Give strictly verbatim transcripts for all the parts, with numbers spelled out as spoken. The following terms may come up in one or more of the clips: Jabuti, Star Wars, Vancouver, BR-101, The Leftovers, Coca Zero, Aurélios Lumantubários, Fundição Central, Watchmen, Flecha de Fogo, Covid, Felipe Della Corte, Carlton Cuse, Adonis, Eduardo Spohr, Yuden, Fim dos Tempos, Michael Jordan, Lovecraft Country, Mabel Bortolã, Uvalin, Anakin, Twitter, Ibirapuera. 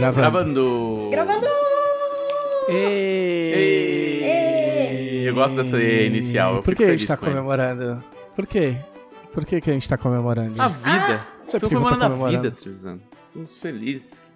Gravando. Gravando. Gravando. Ei. Ei. Eu gosto dessa inicial. Eu Por que a gente tá com comemorando? Por quê? Por que que a gente tá comemorando? A vida. Ah, Estamos comemorando, comemorando a vida, Trevisan. Estamos felizes.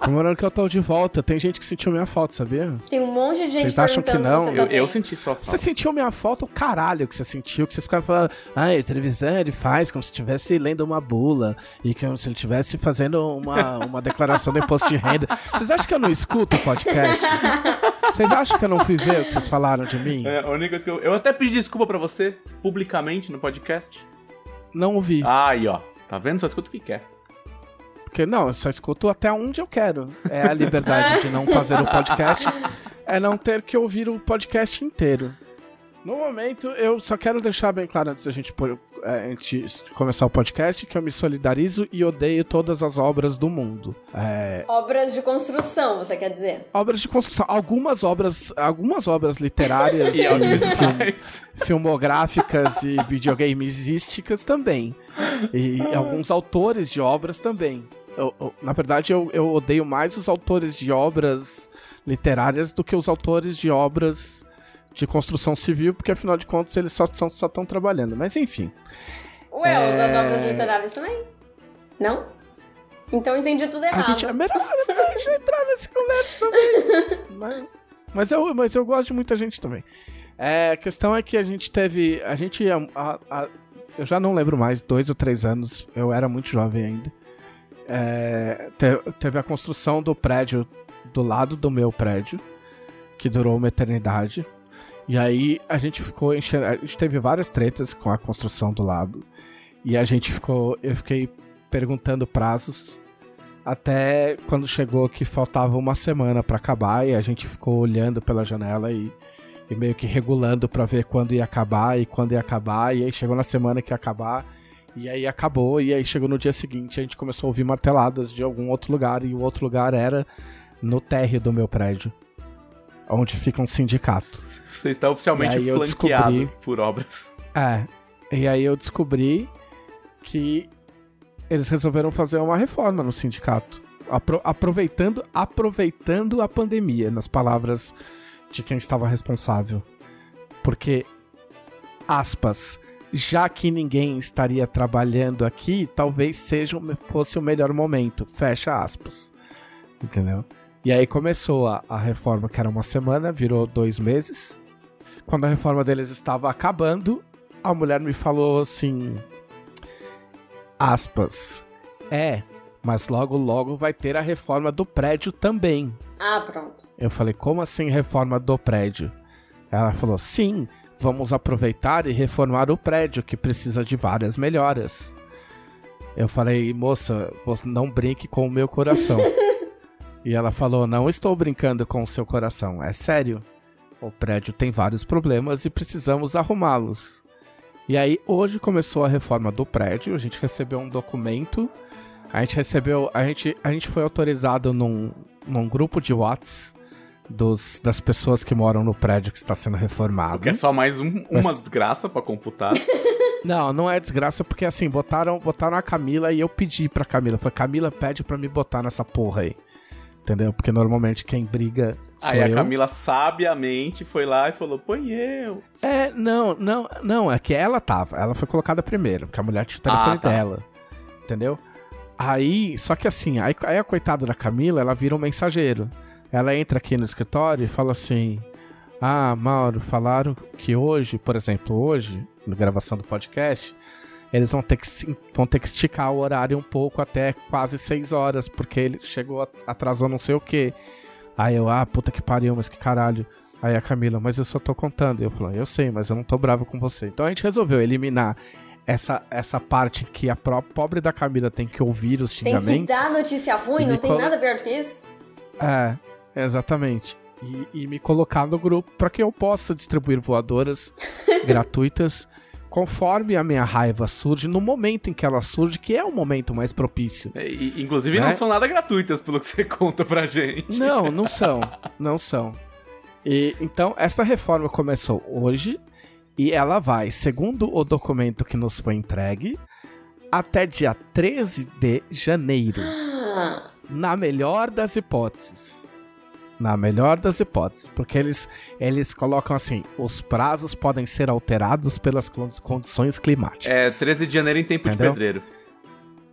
Comemorando que eu tô de volta. Tem gente que sentiu minha falta, sabia? Tem um monte de gente vocês acham que não? Eu, eu senti sua falta. Você sentiu minha falta? O caralho que você sentiu. Que vocês ficaram falando, ah, a Trevisan, ele faz como se estivesse lendo uma bula. E como se ele estivesse fazendo uma, uma declaração do imposto de renda. Vocês acham que eu não escuto o podcast? Vocês acham que eu não fui ver o que vocês falaram de mim? É, a única coisa que eu, eu até pedi desculpa pra você, publicamente, no podcast. Não ouvi. Aí, ó. Tá vendo? Só escuta o que quer. Porque, não, eu só escuto até onde eu quero. É a liberdade de não fazer o podcast. É não ter que ouvir o podcast inteiro. No momento, eu só quero deixar bem claro antes da gente, por, é, antes de começar o podcast, que eu me solidarizo e odeio todas as obras do mundo. É... Obras de construção, você quer dizer? Obras de construção. Algumas obras, algumas obras literárias, e film, filmográficas e videogameísticas também. E alguns autores de obras também. Eu, eu, na verdade, eu, eu odeio mais os autores de obras literárias do que os autores de obras... de construção civil, porque afinal de contas eles só estão só trabalhando, mas enfim. Ué, é... das obras literárias também? Não? Então eu entendi tudo errado. A gente é melhor a gente entrar nesse conversa também. mas, mas, eu, mas eu gosto de muita gente também. É, a questão é que a gente teve... A gente... A, a, a, eu já não lembro mais, dois ou três anos, eu era muito jovem ainda. É, te, teve a construção do prédio do lado do meu prédio, que durou uma eternidade. E aí a gente ficou enchendo, a gente teve várias tretas com a construção do lado. E a gente ficou, eu fiquei perguntando prazos até quando chegou que faltava uma semana pra acabar e a gente ficou olhando pela janela e, e meio que regulando pra ver quando ia acabar e quando ia acabar. E aí chegou na semana que ia acabar e aí acabou. E aí chegou no dia seguinte, a gente começou a ouvir marteladas de algum outro lugar e o outro lugar era no térreo do meu prédio. Onde fica um sindicato. Você está oficialmente flanqueado descobri... por obras. É. E aí eu descobri que eles resolveram fazer uma reforma no sindicato. Apro... Aproveitando, aproveitando a pandemia, nas palavras de quem estava responsável. Porque, aspas, já que ninguém estaria trabalhando aqui, talvez seja, fosse o melhor momento. Fecha aspas. Entendeu? E aí começou a, a reforma, que era uma semana, virou dois meses. Quando a reforma deles estava acabando, a mulher me falou assim, aspas, é, mas logo logo vai ter a reforma do prédio também. Ah, pronto. Eu falei, como assim reforma do prédio? Ela falou, sim, vamos aproveitar e reformar o prédio, que precisa de várias melhoras. Eu falei, moça, não brinque com o meu coração. E ela falou, não estou brincando com o seu coração, é sério. O prédio tem vários problemas e precisamos arrumá-los. E aí, hoje começou a reforma do prédio, a gente recebeu um documento, a gente recebeu, a gente, a gente foi autorizado num, num grupo de WhatsApp dos, das pessoas que moram no prédio que está sendo reformado. Porque é só mais um, uma Mas... desgraça para computar. Não, não é desgraça, porque assim, botaram, botaram a Camila e eu pedi pra Camila, falei, Camila, pede pra me botar nessa porra aí. Entendeu? Porque normalmente quem briga sou eu. Aí a Camila sabiamente foi lá e falou, põe eu. É, não, não, não, é que ela tava. Ela foi colocada primeiro, porque a mulher tinha o telefone ah, tá. dela. Entendeu? Aí, só que assim, aí, aí a coitada da Camila, ela vira um mensageiro. Ela entra aqui no escritório e fala assim, ah, Mauro, falaram que hoje, por exemplo, hoje, na gravação do podcast... Eles vão ter, que, vão ter que esticar o horário um pouco até quase seis horas, porque ele chegou, atrasou não sei o quê. Aí eu, ah, puta que pariu, mas que caralho. Aí a Camila, mas eu só tô contando. Eu falo, eu sei, mas eu não tô bravo com você. Então a gente resolveu eliminar essa, essa parte que a pró- pobre da Camila tem que ouvir os xingamentos. Tem que dar notícia ruim, não tem colo- nada pior do que isso. É, exatamente. E, e me colocar no grupo pra que eu possa distribuir voadoras gratuitas. Conforme a minha raiva surge, no momento em que ela surge, que é o momento mais propício. E, inclusive, né? Não são nada gratuitas, pelo que você conta pra gente. Não, não são. Não são. E, então, essa reforma começou hoje e ela vai, segundo o documento que nos foi entregue, até dia treze de janeiro. na melhor das hipóteses. Na melhor das hipóteses. Porque eles, eles colocam assim, os prazos podem ser alterados pelas condições climáticas. É, treze de janeiro em tempo, entendeu? De pedreiro.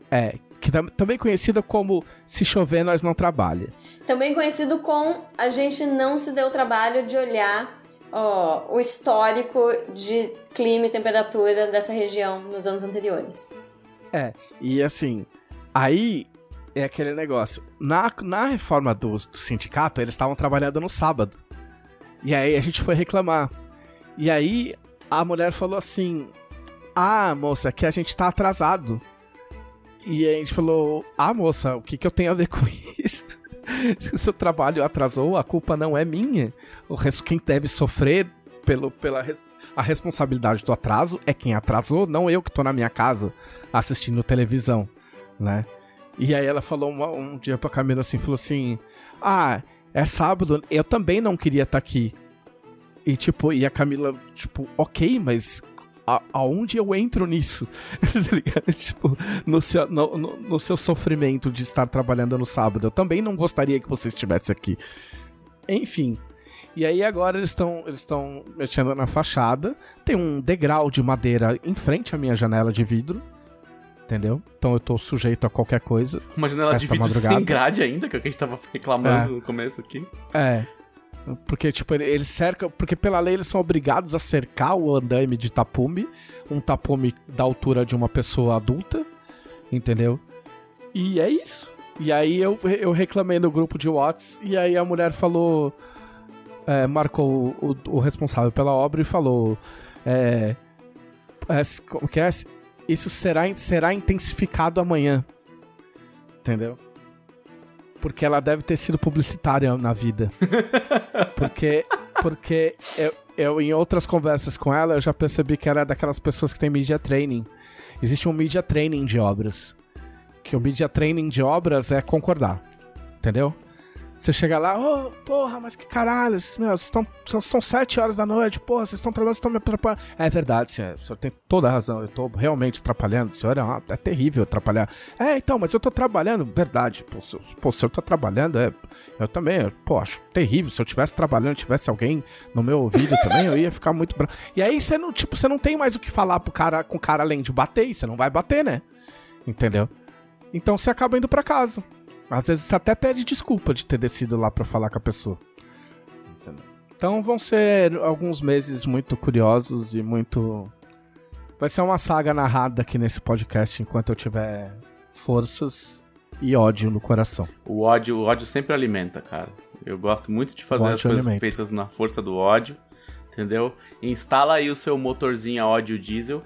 É, que tam- também conhecido como se chover nós não trabalha. Também conhecido com a gente não se deu o trabalho de olhar ó, o histórico de clima e temperatura dessa região nos anos anteriores. É, e assim, aí... É aquele negócio. Na, na reforma do, do sindicato, eles estavam trabalhando no sábado. E aí a gente foi reclamar. E aí a mulher falou assim... Ah, moça, que a gente tá atrasado. E aí a gente falou... Ah, moça, o que, que eu tenho a ver com isso? Se o seu trabalho atrasou, a culpa não é minha. O resto, quem deve sofrer pelo, pela res, a responsabilidade do atraso é quem atrasou, não eu que tô na minha casa assistindo televisão, né? E aí ela falou uma, um dia pra Camila assim, falou assim, ah, é sábado, eu também não queria estar aqui. E tipo, e a Camila, tipo, ok, mas a, aonde eu entro nisso? Tá ligado? Tipo, no seu, no, no, no seu sofrimento de estar trabalhando no sábado, eu também não gostaria que você estivesse aqui. Enfim. E aí agora eles estão eles estão mexendo na fachada, tem um degrau de madeira em frente à minha janela de vidro. Entendeu? Então eu tô sujeito a qualquer coisa. Uma janela de vidro sem grade ainda, que a gente tava reclamando é. no começo aqui. É. Porque, tipo, eles cercam... Porque pela lei eles são obrigados a cercar o andaime de tapume. Um tapume da altura de uma pessoa adulta. Entendeu? E é isso. E aí eu, eu reclamei no grupo de Whats. E aí a mulher falou... É, marcou o, o, o responsável pela obra e falou... É... é como que é? Isso será, será intensificado amanhã. Entendeu? Porque ela deve ter sido publicitária na vida. Porque, porque eu, eu, em outras conversas com ela, eu já percebi que ela é daquelas pessoas que tem media training. Existe um media training de obras. Que o media training de obras é concordar. Entendeu? Você chega lá, ô, oh, porra, mas que caralho, meu, estão, são sete horas da noite, porra, vocês estão trabalhando, vocês estão me atrapalhando. É verdade, senhor, o senhor tem toda a razão, eu tô realmente atrapalhando, o senhor é, uma, é terrível atrapalhar. É, então, mas eu tô trabalhando, verdade, pô, se, pô, se eu tô trabalhando, é, eu também, eu, pô, acho terrível, se eu estivesse trabalhando, tivesse alguém no meu ouvido também, eu ia ficar muito bravo. E aí você não, tipo, você não tem mais o que falar pro cara, com o cara além de bater, e você não vai bater, né? Entendeu? Então você acaba indo pra casa. Às vezes você até pede desculpa de ter descido lá pra falar com a pessoa. Entendeu? Então vão ser alguns meses muito curiosos e muito... Vai ser uma saga narrada aqui nesse podcast enquanto eu tiver forças e ódio no coração. O ódio, o ódio sempre alimenta, cara. Eu gosto muito de fazer as coisas feitas na força do ódio, entendeu? Instala aí o seu motorzinho a ódio diesel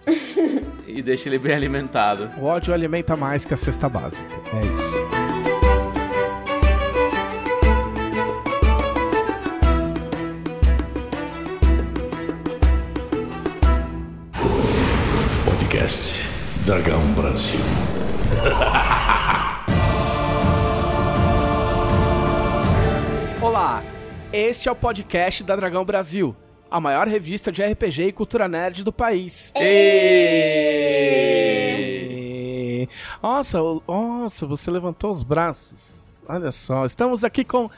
e deixa ele bem alimentado. O ódio alimenta mais que a cesta básica. É isso. Dragão Brasil. Olá, este é o podcast da Dragão Brasil, a maior revista de R P G e cultura nerd do país. E... Nossa, nossa, você levantou os braços. Olha só, estamos aqui com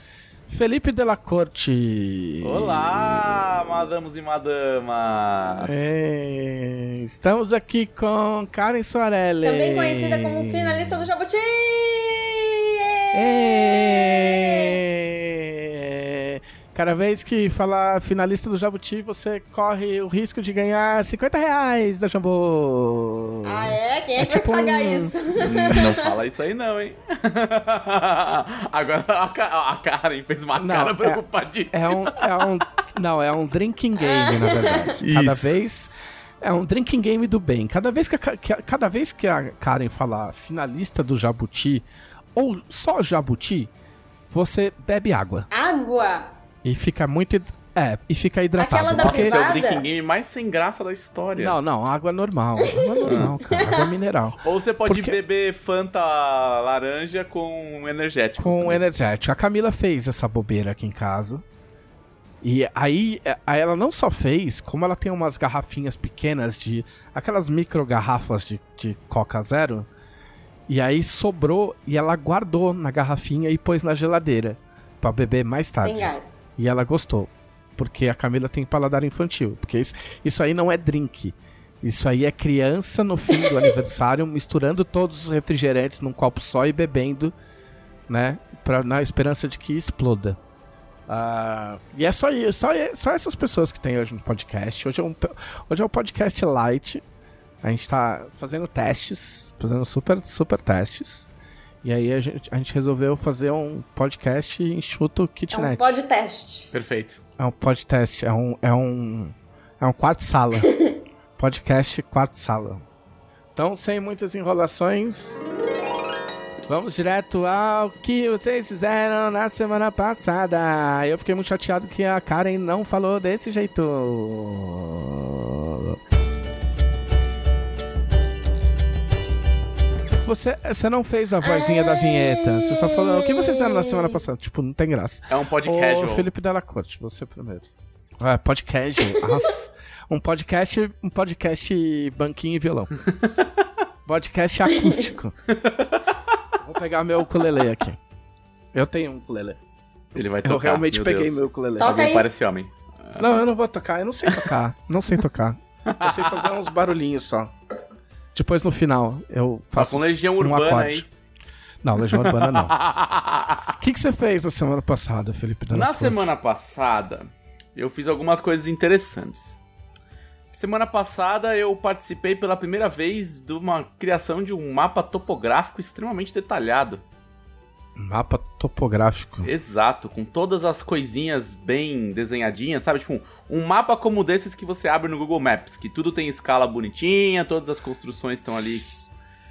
Felipe Della Corte. Olá, madames e madamas. Ei, estamos aqui com Karen Soarelli. Também conhecida como finalista do Jabuti. Ei. Cada vez que falar finalista do Jabuti, você corre o risco de ganhar cinquenta reais da Jambô. Ah, é? Quem é, é que tipo vai pagar um... isso? Não fala isso aí não, hein? Agora a Karen fez uma não, cara preocupadíssima. É, é um, é um, não, é um drinking game, na verdade. Isso. Cada vez... É um drinking game do bem. Cada vez que a, que a, cada vez que a Karen falar finalista do Jabuti, ou só Jabuti, você bebe água. Água? E fica muito... É, e fica hidratado. Aquela da porque... privada? Esse é o drinking game mais sem graça da história. Não, não, água normal. Água normal, cara. Água mineral. Ou você pode porque... beber Fanta laranja com energético. Com também. Energético. A Camila fez essa bobeira aqui em casa. E aí, ela não só fez, como ela tem umas garrafinhas pequenas de... Aquelas micro garrafas de, de Coca Zero... E aí sobrou e ela guardou na garrafinha e pôs na geladeira pra beber mais tarde. Tem gás. E ela gostou, porque a Camila tem paladar infantil. Porque isso, isso aí não é drink. Isso aí é criança no fim do aniversário misturando todos os refrigerantes num copo só e bebendo, né? Pra, na esperança de que exploda. Uh, e é só, só, só essas pessoas que tem hoje no podcast. Hoje é um, hoje é um podcast light. A gente tá fazendo testes, fazendo super, super testes. E aí a gente, a gente resolveu fazer um podcast enxuto kitnet. É um podcast. Perfeito. É um podcast, é um, é um, é um quarto sala. Podcast quarto sala. Então, sem muitas enrolações, vamos direto ao que vocês fizeram na semana passada. Eu fiquei muito chateado que a Karen não falou desse jeito. Você, você não fez a vozinha da vinheta. Você só falou o que vocês fizeram na semana passada. Tipo, não tem graça. É um podcast. O Felipe Della Corte, você primeiro. É, podcast. um podcast. Um podcast banquinho e violão. Podcast acústico. Vou pegar meu ukulele aqui. Eu tenho um ukulele. Ele vai tocar. Eu realmente meu peguei Deus. meu ukulele. Toca aí. Parece homem. Não, eu não vou tocar. Eu não sei tocar. não sei tocar. Eu sei fazer uns barulhinhos só. Depois, no final, eu faço tá com Legião um Urbana, acorde. Aí. Não, Legião Urbana não. O que, que você fez na semana passada, Felipe Della Corte? Na semana passada, eu fiz algumas coisas interessantes. Semana passada, eu participei pela primeira vez de uma criação de um mapa topográfico extremamente detalhado. Mapa topográfico. Exato, com todas as coisinhas bem desenhadinhas, sabe? Tipo, um, um mapa como desses que você abre no Google Maps, que tudo tem escala bonitinha, todas as construções estão ali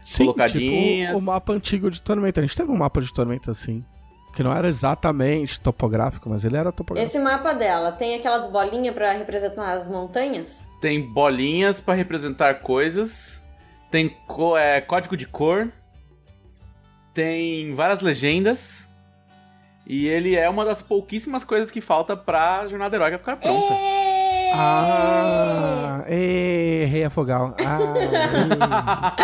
sim, colocadinhas. Tipo o mapa antigo de Tormenta. A gente teve um mapa de Tormenta assim, que não era exatamente topográfico, mas ele era topográfico. Esse mapa dela tem aquelas bolinhas pra representar as montanhas? Tem bolinhas pra representar coisas, tem co- é, código de cor. Tem várias legendas. E ele é uma das pouquíssimas coisas que falta pra Jornada Heróica ficar pronta. Eee! Ah, errei a vogal. Ah,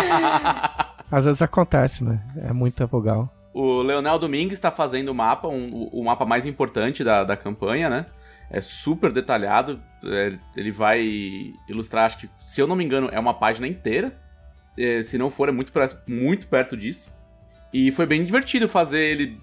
às vezes acontece, né? É muita vogal. O Leonel Domingos tá fazendo o mapa, um, o mapa mais importante da, da campanha, né? É super detalhado. É, ele vai ilustrar, acho que, se eu não me engano, é uma página inteira. É, se não for, é muito, muito perto disso. E foi bem divertido fazer ele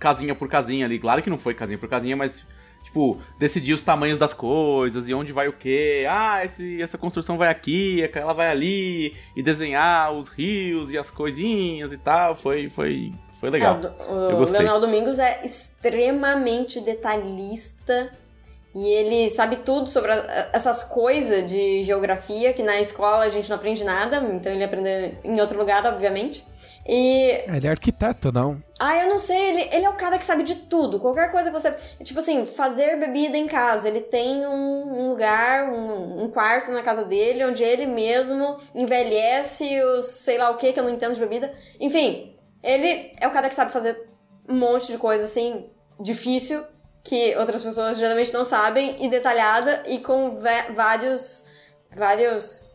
casinha por casinha ali. Claro que não foi casinha por casinha, mas, tipo, decidir os tamanhos das coisas e onde vai o quê. Ah, esse, essa construção vai aqui, aquela vai ali. E desenhar os rios e as coisinhas e tal. Foi, foi, foi legal. É, o, eu gostei. O Leonel Domingos é extremamente detalhista. E ele sabe tudo sobre a, essas coisas de geografia, que na escola a gente não aprende nada, então ele aprendeu em outro lugar, obviamente. E... Ele é arquiteto, não? Ah, eu não sei, ele, ele é o cara que sabe de tudo, qualquer coisa que você... Tipo assim, fazer bebida em casa, ele tem um, um lugar, um, um quarto na casa dele, onde ele mesmo envelhece os sei lá o que, que eu não entendo de bebida. Enfim, ele é o cara que sabe fazer um monte de coisa, assim, difícil... que outras pessoas geralmente não sabem, e detalhada, e com ve- vários, vários,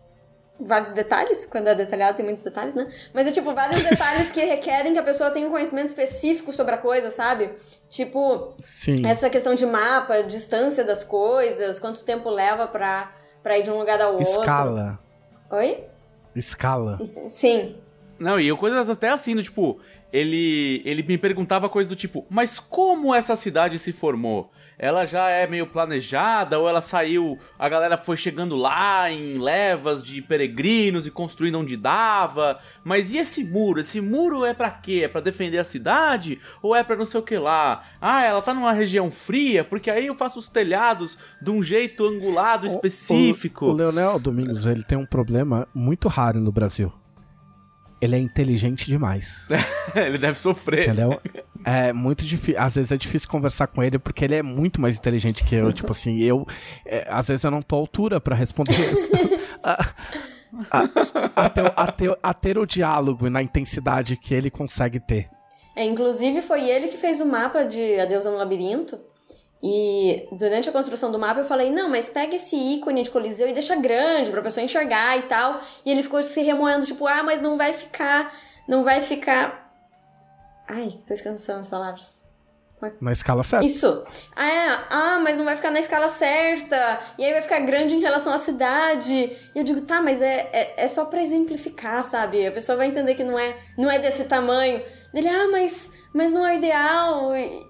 vários detalhes, quando é detalhado tem muitos detalhes, né? Mas é tipo, vários detalhes que requerem que a pessoa tenha um conhecimento específico sobre a coisa, sabe? Tipo, sim, essa questão de mapa, distância das coisas, quanto tempo leva pra, pra ir de um lugar ao outro. Escala. Oi? Escala. Sim. Não, e coisas até assim, do tipo... Ele, ele me perguntava coisas do tipo, mas como essa cidade se formou? Ela já é meio planejada ou ela saiu, a galera foi chegando lá em levas de peregrinos e construindo onde dava? Mas e esse muro? Esse muro é pra quê? É pra defender a cidade? Ou é pra não sei o que lá? Ah, ela tá numa região fria, porque aí eu faço os telhados de um jeito angulado específico. O, o, o Leonel Domingos, ele tem um problema muito raro no Brasil. Ele é inteligente demais. Ele deve sofrer. Entendeu? É muito difícil. Às vezes é difícil conversar com ele porque ele é muito mais inteligente que eu. Tipo assim, eu... É, às vezes eu não tô à altura pra responder isso. a, a, a, ter, a, ter, a ter o diálogo na intensidade que ele consegue ter. É, inclusive foi ele que fez o mapa de A Deusa no Labirinto. E durante a construção do mapa eu falei, não, mas pega esse ícone de Coliseu e deixa grande pra pessoa enxergar e tal. E ele ficou se remoendo, tipo, ah, mas não vai ficar não vai ficar... Ai, tô esquecendo as palavras. Na escala certa. Isso. Ah, é. ah, mas não vai ficar na escala certa. E aí vai ficar grande em relação à cidade. E eu digo, tá, mas é, é, é só pra exemplificar, sabe? A pessoa vai entender que não é, não é desse tamanho. Ele, ah, mas, mas não é o ideal. E,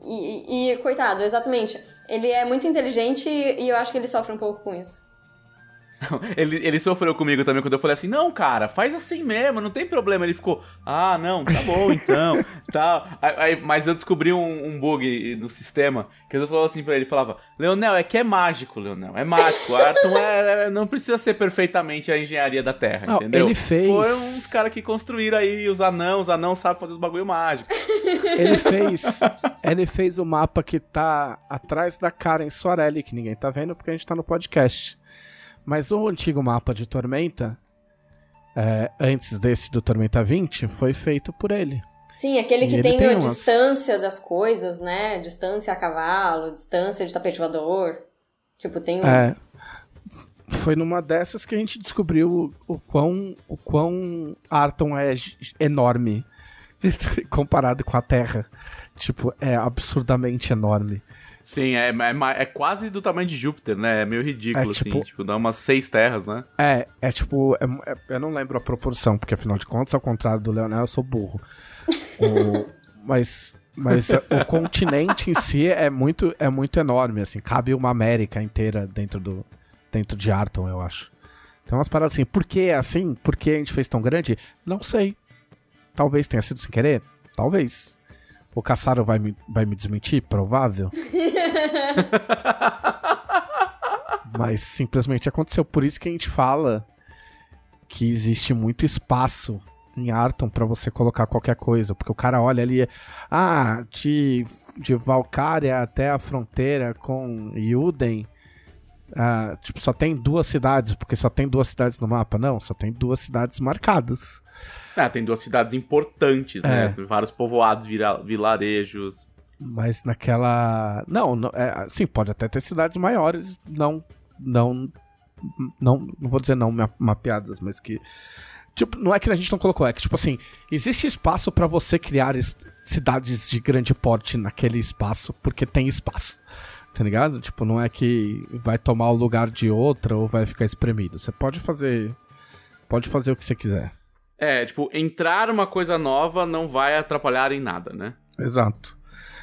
e, e, coitado, exatamente. Ele é muito inteligente e, e eu acho que ele sofre um pouco com isso. Ele, ele sofreu comigo também quando eu falei assim, não, cara, faz assim mesmo, não tem problema. Ele ficou, ah, não, tá bom, então, tá. Aí, aí, mas eu descobri um, um bug no sistema, que eu falava assim pra ele, falava, Leonel, é que é mágico, Leonel, é mágico. Arton é, é, não precisa ser perfeitamente a engenharia da Terra, não, entendeu? Ele fez... Foram uns caras que construíram aí os anãos, os anãos sabem fazer os bagulho mágico. Ele fez, ele fez o mapa que tá atrás da Karen Soarelli, que ninguém tá vendo porque a gente tá no podcast. Mas o antigo mapa de Tormenta, é, antes desse do Tormenta vinte, foi feito por ele. Sim, aquele e que tem, tem a umas... distância das coisas, né? Distância a cavalo, distância de tapete voador. Tipo, tem um... É, foi numa dessas que a gente descobriu o, o quão, o quão Arton é enorme comparado com a Terra. Tipo, é absurdamente enorme. Sim, é, é, é quase do tamanho de Júpiter, né? É meio ridículo, é, tipo, assim. Tipo, dá umas seis terras, né? É, é tipo... É, é, eu não lembro a proporção, porque afinal de contas, ao contrário do Leonel, eu sou burro. o, mas mas o continente em si é muito, é muito enorme, assim. Cabe uma América inteira dentro, do, dentro de Arton, eu acho. Então, umas paradas assim. Por que é assim? Por que a gente fez tão grande? Não sei. Talvez tenha sido sem querer. Talvez. O Cassaro vai me, vai me desmentir? Provável. Mas simplesmente aconteceu. Por isso que a gente fala que existe muito espaço em Arton pra você colocar qualquer coisa. Porque o cara olha ali... Ah, de, de Valkaria até a fronteira com Yuden... Ah, tipo, só tem duas cidades, porque só tem duas cidades no mapa. Não, só tem duas cidades marcadas. Ah, tem duas cidades importantes, é. né? Vários povoados, vira- vilarejos. Mas naquela... Não, não é, sim, pode até ter cidades maiores, não... Não, não, não vou dizer não mapeadas, mas que... Tipo, não é que a gente não colocou, é que, tipo assim, existe espaço pra você criar est- cidades de grande porte naquele espaço, porque tem espaço. Tá ligado? Tipo, não é que vai tomar o lugar de outra ou vai ficar espremido. Você pode fazer... Pode fazer o que você quiser. É, tipo, entrar uma coisa nova não vai atrapalhar em nada, né? Exato.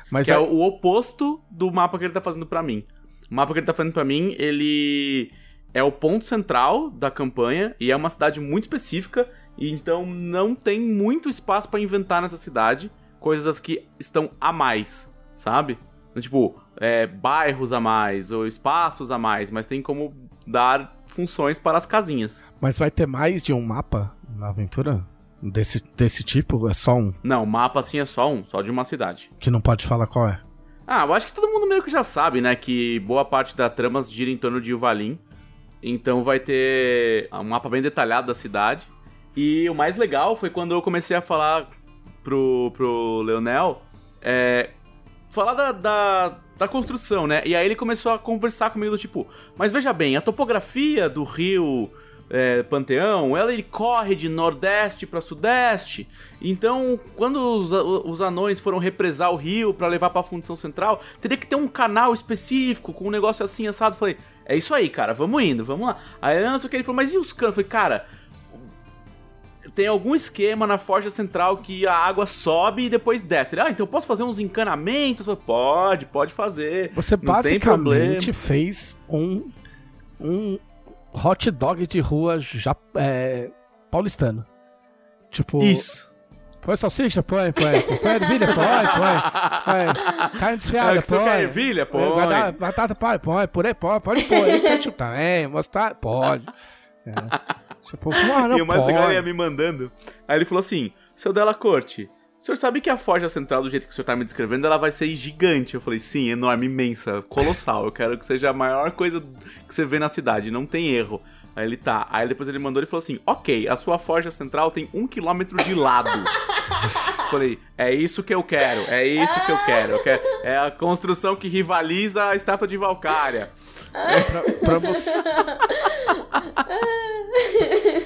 Mas que é... é o oposto do mapa que ele tá fazendo pra mim. O mapa que ele tá fazendo pra mim, ele... É o ponto central da campanha e é uma cidade muito específica. E então não tem muito espaço pra inventar nessa cidade coisas que estão a mais, sabe? Tipo... É, bairros a mais ou espaços a mais, mas tem como dar funções para as casinhas. Mas vai ter mais de um mapa na aventura? Desse, desse tipo? É só um? Não, mapa assim é só um, só de uma cidade. Que não pode falar qual é? Ah, eu acho que todo mundo meio que já sabe, né? Que boa parte da trama gira em torno de Uvalin. Então vai ter um mapa bem detalhado da cidade. E o mais legal foi quando eu comecei a falar pro, pro Leonel, é, falar da... da da construção, né? E aí ele começou a conversar comigo do tipo, mas veja bem, a topografia do rio é, Panteão, ela ele corre de nordeste para sudeste, então quando os, os anões foram represar o rio para levar para a Fundição Central, teria que ter um canal específico com um negócio assim assado. Falei, é isso aí, cara, vamos indo, vamos lá. Aí eu não sei o que ele falou, mas e os canos? Eu falei, cara, tem algum esquema na Forja Central que a água sobe e depois desce. Ele, ah, então eu posso fazer uns encanamentos? Eu, pode, pode fazer. Você não basicamente tem fez um, um hot dog de rua já, é, paulistano. Tipo... Isso. Põe salsicha? Põe, põe. Põe ervilha? Põe, põe. Carne desfiada? Põe. Você quer ervilha? Põe. Batata? Põe. Põe. Purê? Põe. Pode pôr. Ketchup também. Mostarda? Pode. É. Tipo, mano, e o mais pode. Legal, ele ia me mandando. Aí ele falou assim, seu Della Corte, o senhor sabe que a Forja Central, do jeito que o senhor tá me descrevendo, ela vai ser gigante. Eu falei, sim, enorme, imensa, colossal. Eu quero que seja a maior coisa que você vê na cidade, não tem erro. Aí ele tá, aí depois ele mandou, ele falou assim, ok, a sua Forja Central tem um quilômetro de lado. Eu falei, é isso que eu quero, é isso que eu quero, eu quero. É a construção que rivaliza a estátua de Valkaria. Pra, pra, você...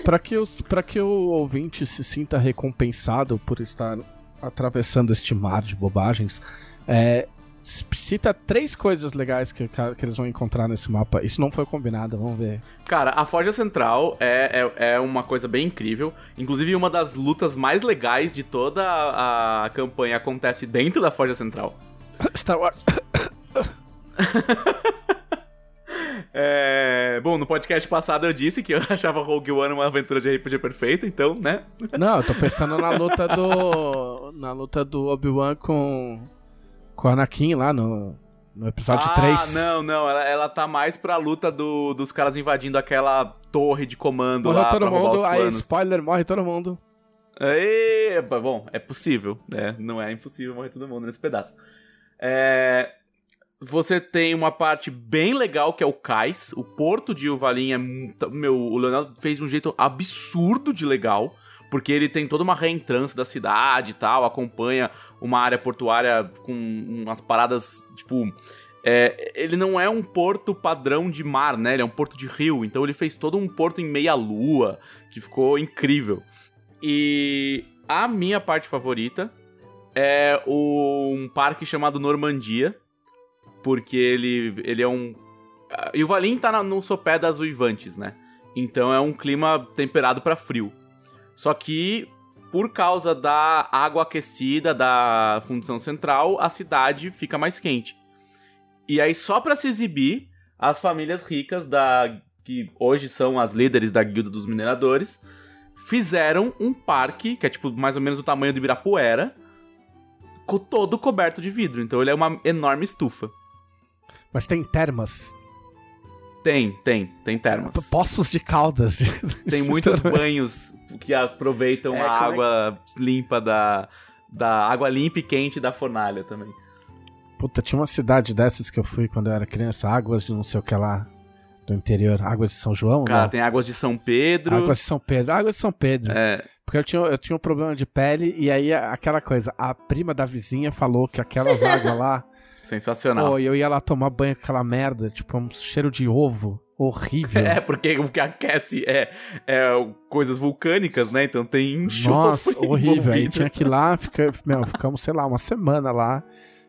pra, que os, pra que o ouvinte se sinta recompensado por estar atravessando este mar de bobagens, é, cita três coisas legais que, que eles vão encontrar nesse mapa. Isso não foi combinado, vamos ver. Cara, a Forja Central é, é, é uma coisa bem incrível. Inclusive, uma das lutas mais legais de toda a, a campanha acontece dentro da Forja Central. Star Wars... É... Bom, no podcast passado eu disse que eu achava Rogue One uma aventura de R P G perfeita, então, né? Não, eu tô pensando na luta do... na luta do Obi-Wan com... com o Anakin lá no, no episódio ah, três. Ah, não, não. Ela, ela tá mais pra luta do, dos caras invadindo aquela torre de comando. Morreu lá todo pra mundo, roubar os planos. Aí, spoiler, morre todo mundo. E... Bom, é possível, né? Não é impossível morrer todo mundo nesse pedaço. É... Você tem uma parte bem legal que é o cais. O porto de Uvalin é muito... Meu, o Leonel fez um jeito absurdo de legal, porque ele tem toda uma reentrância da cidade e tal, acompanha uma área portuária com umas paradas, tipo... É, ele não é um porto padrão de mar, né? Ele é um porto de rio, então ele fez todo um porto em meia-lua, que ficou incrível. E a minha parte favorita é um parque chamado Normandia, porque ele, ele é um... E o Valim tá no sopé das uivantes, né? Então é um clima temperado pra frio. Só que, por causa da água aquecida da Fundição Central, a cidade fica mais quente. E aí, só pra se exibir, as famílias ricas, da que hoje são as líderes da Guilda dos Mineradores, fizeram um parque, que é tipo mais ou menos o tamanho do Ibirapuera, todo coberto de vidro. Então ele é uma enorme estufa. Mas tem termas? Tem, tem. Tem termas. Poços de caldas. Tem muitos banhos que aproveitam é, a água é que... limpa da... da água limpa e quente da fornalha também. Puta, tinha uma cidade dessas que eu fui quando eu era criança. Águas de não sei o que lá do interior. Águas de São João, Cara, né? Tem Águas de São Pedro. Águas de São Pedro. Águas de São Pedro. É... Porque eu tinha, eu tinha um problema de pele e aí aquela coisa. A prima da vizinha falou que aquelas águas lá... Sensacional. Pô, e eu ia lá tomar banho com aquela merda, tipo, um cheiro de ovo horrível. É, porque o que aquece é, é coisas vulcânicas, né? Então tem enxofre. Nossa, horrível. Envolvido. Aí tinha que ir lá, fica, meu, ficamos, sei lá, uma semana lá.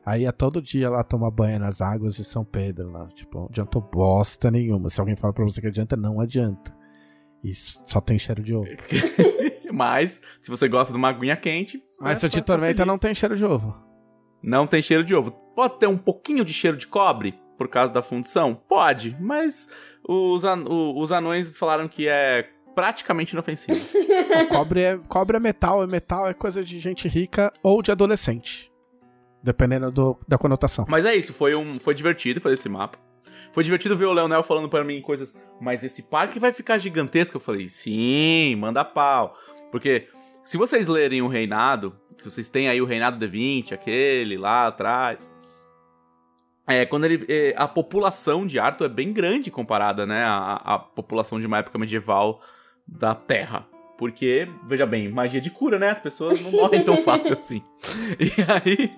Aí ia todo dia lá tomar banho nas águas de São Pedro lá. Tipo, não adiantou bosta nenhuma. Se alguém fala pra você que adianta, não adianta. Isso só tem cheiro de ovo. Mas, se você gosta de uma aguinha quente... Mas se te tormenta, não tem cheiro de ovo. Não tem cheiro de ovo. Pode ter um pouquinho de cheiro de cobre por causa da fundição? Pode, mas os, an- os anões falaram que é praticamente inofensivo. Cobre é, cobre é metal, e metal é coisa de gente rica ou de adolescente. Dependendo do, da conotação. Mas é isso, foi, um, foi divertido fazer esse mapa. Foi divertido ver o Leonel falando pra mim coisas... Mas esse parque vai ficar gigantesco? Eu falei, sim, manda pau. Porque se vocês lerem o Reinado... Se vocês têm aí o Reinado D vinte, aquele lá atrás. É, quando ele, é, a população de Arton é bem grande comparada, né? A, a população de uma época medieval da Terra. Porque, veja bem, magia de cura, né? As pessoas não morrem tão fácil assim. E aí...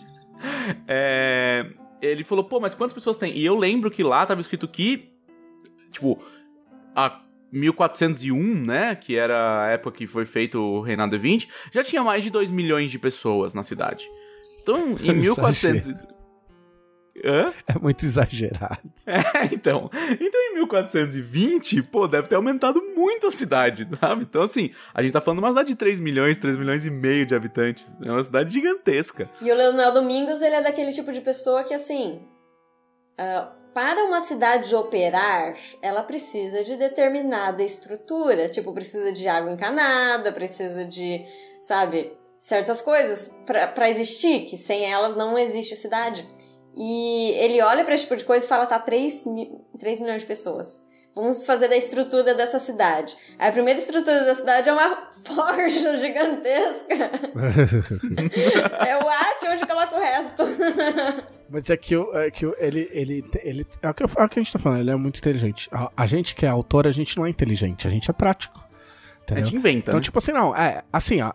É, ele falou, pô, mas quantas pessoas tem? E eu lembro que lá tava escrito que... Tipo, a... mil quatrocentos e um, né, que era a época que foi feito o Reinado vinte, já tinha mais de dois milhões de pessoas na cidade. Então, em mil e quatrocentos... Hã? É muito exagerado. É, então. Então, em mil quatrocentos e vinte, pô, deve ter aumentado muito a cidade, sabe? Então, assim, a gente tá falando de uma cidade de três milhões, três milhões e meio de habitantes. É uma cidade gigantesca. E o Leonel Domingos, ele é daquele tipo de pessoa que, assim... Uh... Para uma cidade operar, ela precisa de determinada estrutura. Tipo, precisa de água encanada, precisa de, sabe, certas coisas para existir, que sem elas não existe cidade. E ele olha para esse tipo de coisa e fala, tá, três milhões de pessoas. Vamos fazer da estrutura dessa cidade. A primeira estrutura da cidade é uma forja gigantesca. É o ate onde coloca o resto. Mas é que, eu, é que eu, ele, ele, ele é, o que eu, é o que a gente tá falando, ele é muito inteligente. A, a gente que é autor, a gente não é inteligente, a gente é prático. Entendeu? A gente inventa. Então, né? Tipo assim, não, é assim, ó.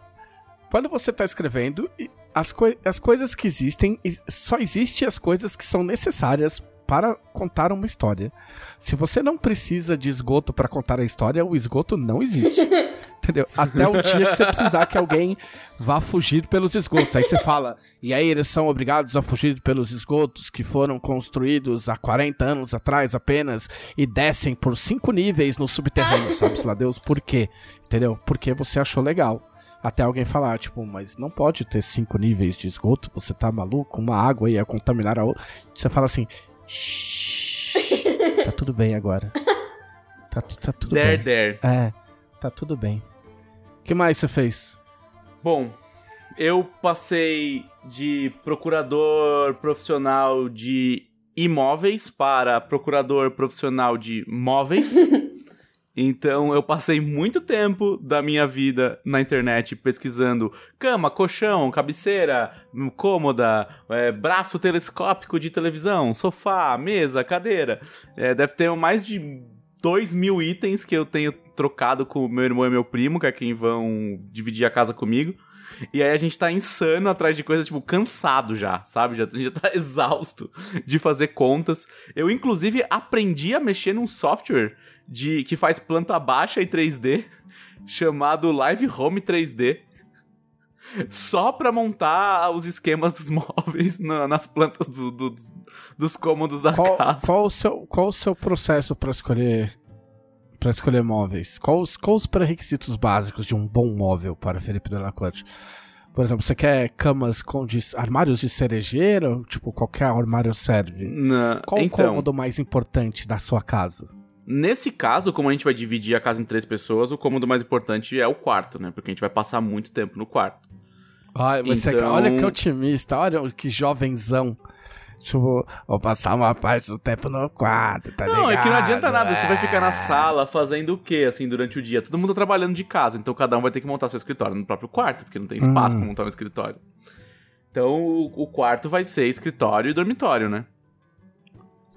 Quando você tá escrevendo, as, coi- as coisas que existem, só existem as coisas que são necessárias para contar uma história. Se você não precisa de esgoto para contar a história, o esgoto não existe. Entendeu? Até o dia que você precisar que alguém vá fugir pelos esgotos. Aí você fala, e aí eles são obrigados a fugir pelos esgotos que foram construídos há quarenta anos atrás apenas e descem por cinco níveis no subterrâneo, sabe-se lá Deus por quê, entendeu? Porque você achou legal. Até alguém falar, tipo, mas não pode ter cinco níveis de esgoto, você tá maluco? Uma água ia contaminar a outra. Você fala assim, tá tudo bem agora. Tá, tá tudo there, bem. There. É, tá tudo bem. O que mais você fez? Bom, eu passei de procurador profissional de imóveis para procurador profissional de móveis. Então, eu passei muito tempo da minha vida na internet pesquisando cama, colchão, cabeceira, cômoda, é, braço telescópico de televisão, sofá, mesa, cadeira. É, deve ter mais de dois mil itens que eu tenho trocado com meu irmão e meu primo, que é quem vão dividir a casa comigo. E aí a gente tá insano atrás de coisas, tipo, cansado já, sabe? Já, já tá exausto de fazer contas. Eu, inclusive, aprendi a mexer num software de, que faz planta baixa e três D, chamado Live Home três D, só pra montar os esquemas dos móveis na, nas plantas do, do, dos, dos cômodos da qual, casa. Qual o seu, qual o seu processo pra escolher... Para escolher móveis, quais, quais os pré-requisitos básicos de um bom móvel para Felipe Della Corte? Por exemplo, você quer camas com de, armários de cerejeira? Tipo, qualquer armário serve? Não. Qual então, o cômodo mais importante da sua casa? Nesse caso, como a gente vai dividir a casa em três pessoas, o cômodo mais importante é o quarto, né? Porque a gente vai passar muito tempo no quarto. Ai, mas então... é, olha que otimista, olha que jovenzão. Tipo, vou passar uma parte do tempo no quarto, tá ligado? Não, é que não adianta nada, é... você vai ficar na sala fazendo o quê, assim, durante o dia? Todo mundo trabalhando de casa, então cada um vai ter que montar seu escritório no próprio quarto, porque não tem espaço hum. pra montar um escritório. Então, o, o quarto vai ser escritório e dormitório, né?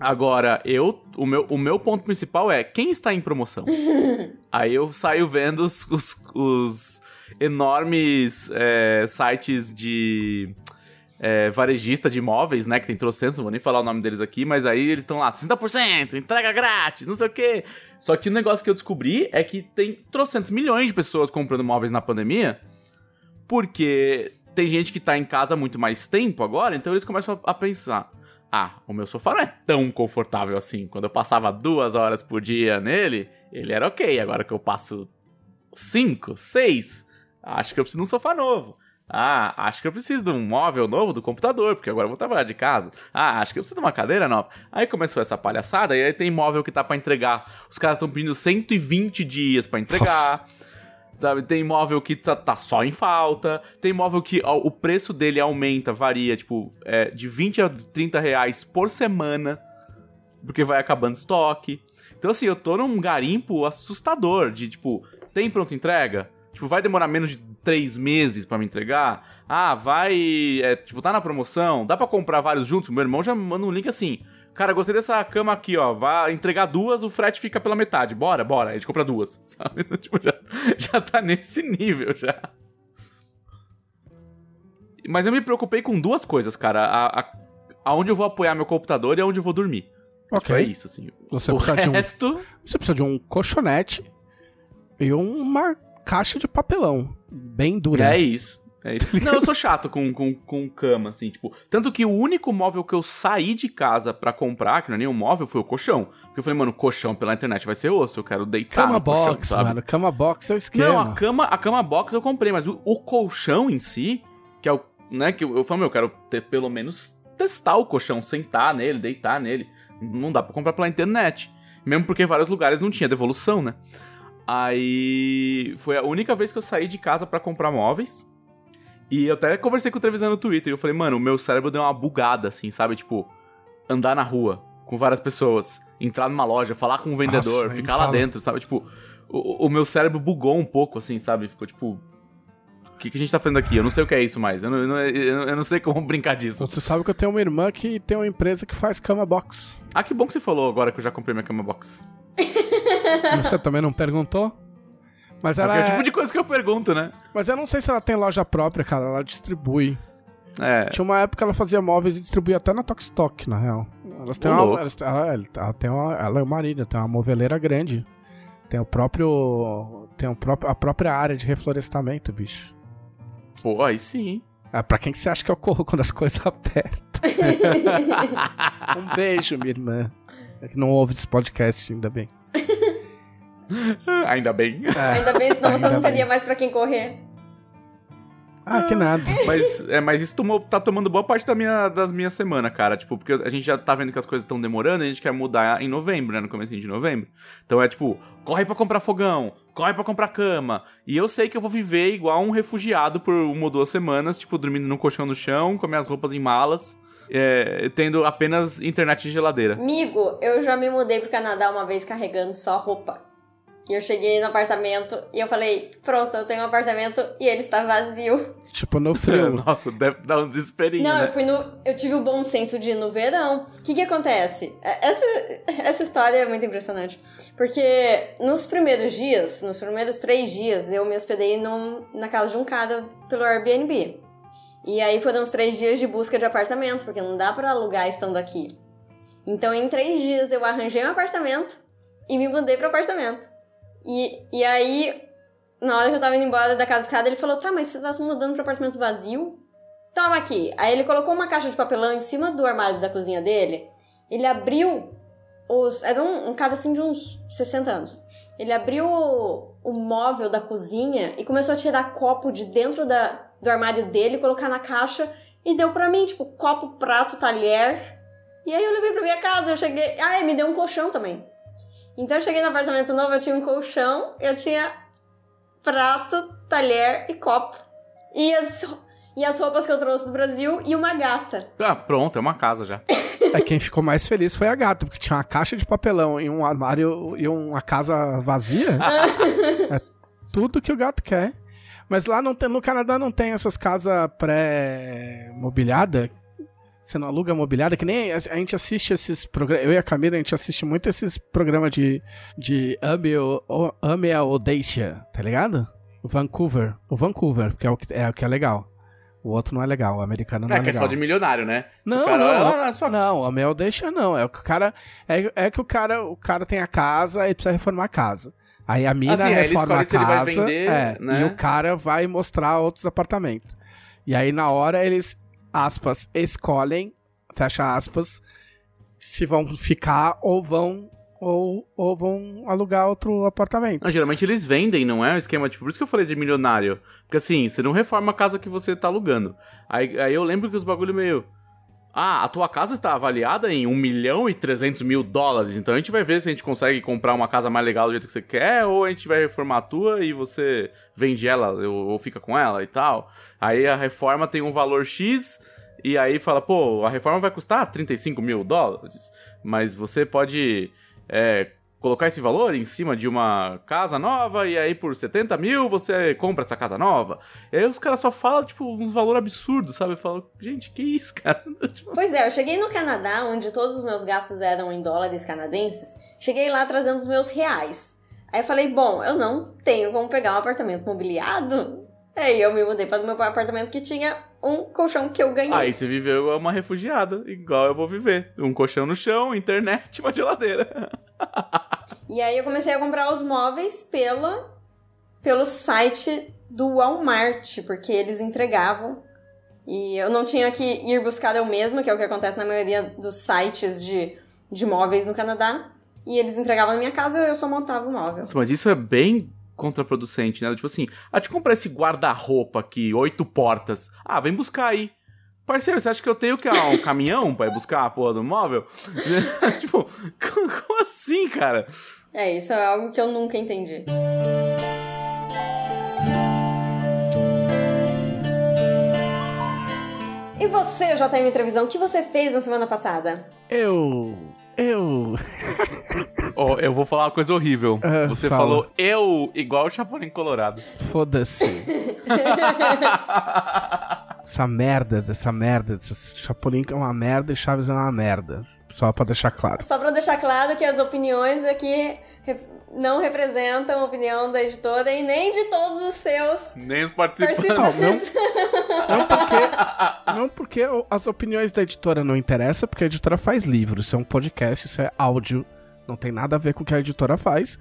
Agora, eu, o meu, o meu ponto principal é quem está em promoção. Aí eu saio vendo os, os, os enormes é, sites de... É, varejista de imóveis, né, que tem trocentos, não vou nem falar o nome deles aqui, mas aí eles estão lá, sessenta por cento, entrega grátis, não sei o quê. Só que o negócio que eu descobri é que tem trocentos milhões de pessoas comprando imóveis na pandemia, porque tem gente que tá em casa muito mais tempo agora, então eles começam a pensar, ah, o meu sofá não é tão confortável assim, quando eu passava duas horas por dia nele, ele era ok, agora que eu passo cinco, seis, acho que eu preciso de um sofá novo. Ah, acho que eu preciso de um móvel novo do computador, porque agora eu vou trabalhar de casa. Ah, acho que eu preciso de uma cadeira nova. Aí começou essa palhaçada, e aí tem móvel que tá pra entregar. Os caras estão pedindo cento e vinte dias pra entregar. Nossa. Sabe, tem móvel que tá, tá só em falta. Tem móvel que ó, o preço dele aumenta, varia, tipo, é, de vinte a trinta reais por semana, porque vai acabando estoque. Então, assim, eu tô num garimpo assustador de, tipo, tem pronta entrega? Tipo, vai demorar menos de três meses pra me entregar? Ah, vai... É, tipo, tá na promoção? Dá pra comprar vários juntos? Meu irmão já manda um link assim. Cara, gostei dessa cama aqui, ó. Vai entregar duas, o frete fica pela metade. Bora, bora. Aí a gente compra duas, sabe? Então, tipo, já, já tá nesse nível, já. Mas eu me preocupei com duas coisas, cara. A, a, aonde eu vou apoiar meu computador e aonde eu vou dormir. Ok. Tipo, é isso, assim. Você o resto... De um, você precisa de um colchonete e um mar... caixa de papelão, bem dura. É isso, é isso. Não, eu sou chato com, com, com cama, assim, tipo... Tanto que o único móvel que eu saí de casa pra comprar, que não é nenhum móvel, foi o colchão. Porque eu falei, mano, colchão pela internet vai ser osso, eu quero deitar cama no box, colchão, sabe? Mano, cama box é o esquema. Não, a cama, a cama box eu comprei, mas o, o colchão em si, que é o... né, que eu, eu falei, meu, eu quero ter, pelo menos testar o colchão, sentar nele, deitar nele. Não dá pra comprar pela internet. Mesmo porque em vários lugares não tinha devolução, né? Aí foi a única vez que eu saí de casa pra comprar móveis. E eu até conversei com o Trevisan no Twitter. E eu falei, mano, o meu cérebro deu uma bugada, assim, sabe? Tipo, andar na rua com várias pessoas, entrar numa loja, falar com um vendedor, nossa, ficar lá fala. Dentro, sabe? Tipo, o, o meu cérebro bugou um pouco, assim, sabe? Ficou tipo, o que, que a gente tá fazendo aqui? Eu não sei o que é isso mais. Eu não, eu não, eu não sei como brincar disso. Você sabe que eu tenho uma irmã que tem uma empresa que faz cama box. Ah, que bom que você falou agora que eu já comprei minha cama box. Você também não perguntou? Mas ela é o tipo de coisa que eu pergunto, né? Mas eu não sei se ela tem loja própria, cara. Ela distribui. É. Tinha uma época que ela fazia móveis e distribuía até na Tox Tok, na real. Elas têm uma, elas, ela, ela tem uma, ela é uma marinha, tem uma moveleira grande. Tem o próprio. Tem o próprio, a própria área de reflorestamento, bicho. Pô, aí sim. É pra quem que você acha que eu corro quando as coisas apertam? Um beijo, minha irmã. É que não ouve esse podcast, ainda bem. Ainda bem. É. Ainda bem, senão ainda você não bem. Teria mais pra quem correr. Ah, que nada. Mas, é, mas isso tomou, tá tomando boa parte da minha, das minhas semanas, cara. Tipo, porque a gente já tá vendo que as coisas estão demorando e a gente quer mudar em novembro, né? No comecinho de novembro. Então é tipo, corre pra comprar fogão, corre pra comprar cama. E eu sei que eu vou viver igual um refugiado por uma ou duas semanas, tipo, dormindo num colchão no chão, com minhas roupas em malas, é, tendo apenas internet e geladeira. Amigo, eu já me mudei pro Canadá uma vez carregando só roupa. E eu cheguei no apartamento e eu falei, pronto, eu tenho um apartamento e ele está vazio. Tipo, no frio. Nossa, deve dar um desesperinho, Não, né? eu fui no... Eu tive o bom senso de ir no verão. O que que acontece? Essa, essa história é muito impressionante. Porque nos primeiros dias, nos primeiros três dias, eu me hospedei num, na casa de um cara pelo Airbnb. E aí foram uns três dias de busca de apartamento, porque não dá pra alugar estando aqui. Então, em três dias, eu arranjei um apartamento e me mudei pro apartamento. E, e aí, na hora que eu tava indo embora da casa do cara, ele falou, tá, mas você tá se mudando pro apartamento vazio? Toma aqui. Aí ele colocou uma caixa de papelão em cima do armário da cozinha dele. Ele abriu os... Era um, um cara assim de uns sessenta anos. Ele abriu o, o móvel da cozinha e começou a tirar copo de dentro da, do armário dele, colocar na caixa e deu pra mim, tipo, copo, prato, talher. E aí eu levei pra minha casa, eu cheguei... Ah, ele me deu um colchão também. Então eu cheguei no apartamento novo, eu tinha um colchão, eu tinha prato, talher e copo. E as, e as roupas que eu trouxe do Brasil e uma gata. Ah, pronto, é uma casa já. É, quem ficou mais feliz foi a gata, porque tinha uma caixa de papelão e um armário e uma casa vazia. É tudo que o gato quer. Mas lá não tem, no Canadá não tem essas casas pré-mobiliadas. Você não aluga mobiliário, que nem a gente assiste esses programas, eu e a Camila, a gente assiste muito esses programas de, de Ame ou, Ame ou Deixa, tá ligado? O Vancouver, o Vancouver, que é o que é, o que é legal. O outro não é legal, o americano não é, é legal. É que é só de milionário, né? Não, o cara, não, ah, é só... não, Ame ou Deixa não, é que o cara, é, é que o cara, o cara tem a casa e precisa reformar a casa. Aí a mina assim, reforma a casa, se ele vai vender, é, né? E o cara vai mostrar outros apartamentos. E aí na hora eles... aspas, escolhem, fecha aspas, se vão ficar ou vão ou, ou vão alugar outro apartamento. Não, geralmente eles vendem, não é? O esquema, tipo, por isso que eu falei de milionário. Porque assim, você não reforma a casa que você tá alugando. Aí, aí eu lembro que os bagulho meio... Ah, a tua casa está avaliada em um milhão e trezentos mil dólares, então a gente vai ver se a gente consegue comprar uma casa mais legal do jeito que você quer, ou a gente vai reformar a tua e você vende ela ou, ou fica com ela e tal. Aí a reforma tem um valor X e aí fala, pô, a reforma vai custar trinta e cinco mil dólares, mas você pode é, colocar esse valor em cima de uma casa nova e aí por setenta mil você compra essa casa nova. E aí os caras só falam, tipo, uns valores absurdos, sabe? Eu falo, gente, que isso, cara? Pois é, eu cheguei no Canadá, onde todos os meus gastos eram em dólares canadenses, cheguei lá trazendo os meus reais. Aí eu falei, bom, eu não tenho como pegar um apartamento mobiliado. Aí eu me mudei para o meu apartamento que tinha um colchão que eu ganhei. Aí você viveu uma refugiada, igual eu vou viver. Um colchão no chão, internet, uma geladeira. E aí eu comecei a comprar os móveis pela, pelo site do Walmart, porque eles entregavam. E eu não tinha que ir buscar eu mesma, que é o que acontece na maioria dos sites de, de móveis no Canadá. E eles entregavam na minha casa e eu só montava o móvel. Nossa, mas isso é bem... contraproducente, né? Tipo assim, ah, te comprar esse guarda-roupa aqui, oito portas. Ah, vem buscar aí. Parceiro, você acha que eu tenho que um caminhão pra ir buscar a porra do móvel? Tipo, como assim, cara? É, isso é algo que eu nunca entendi. E você, J M. Trevisan, o que você fez na semana passada? Eu... Eu... Oh, eu vou falar uma coisa horrível. Uh, Você fala. Falou eu igual o Chapolin Colorado. Foda-se. Essa merda, essa merda. Chapolin é uma merda e Chaves é uma merda. Só pra deixar claro. Só pra deixar claro que as opiniões aqui não representam a opinião da editora e nem de todos os seus... Nem os participantes. participantes. Não, não, não porque... Não, porque as opiniões da editora não interessam, porque a editora faz livro, isso é um podcast, isso é áudio, não tem nada a ver com o que a editora faz,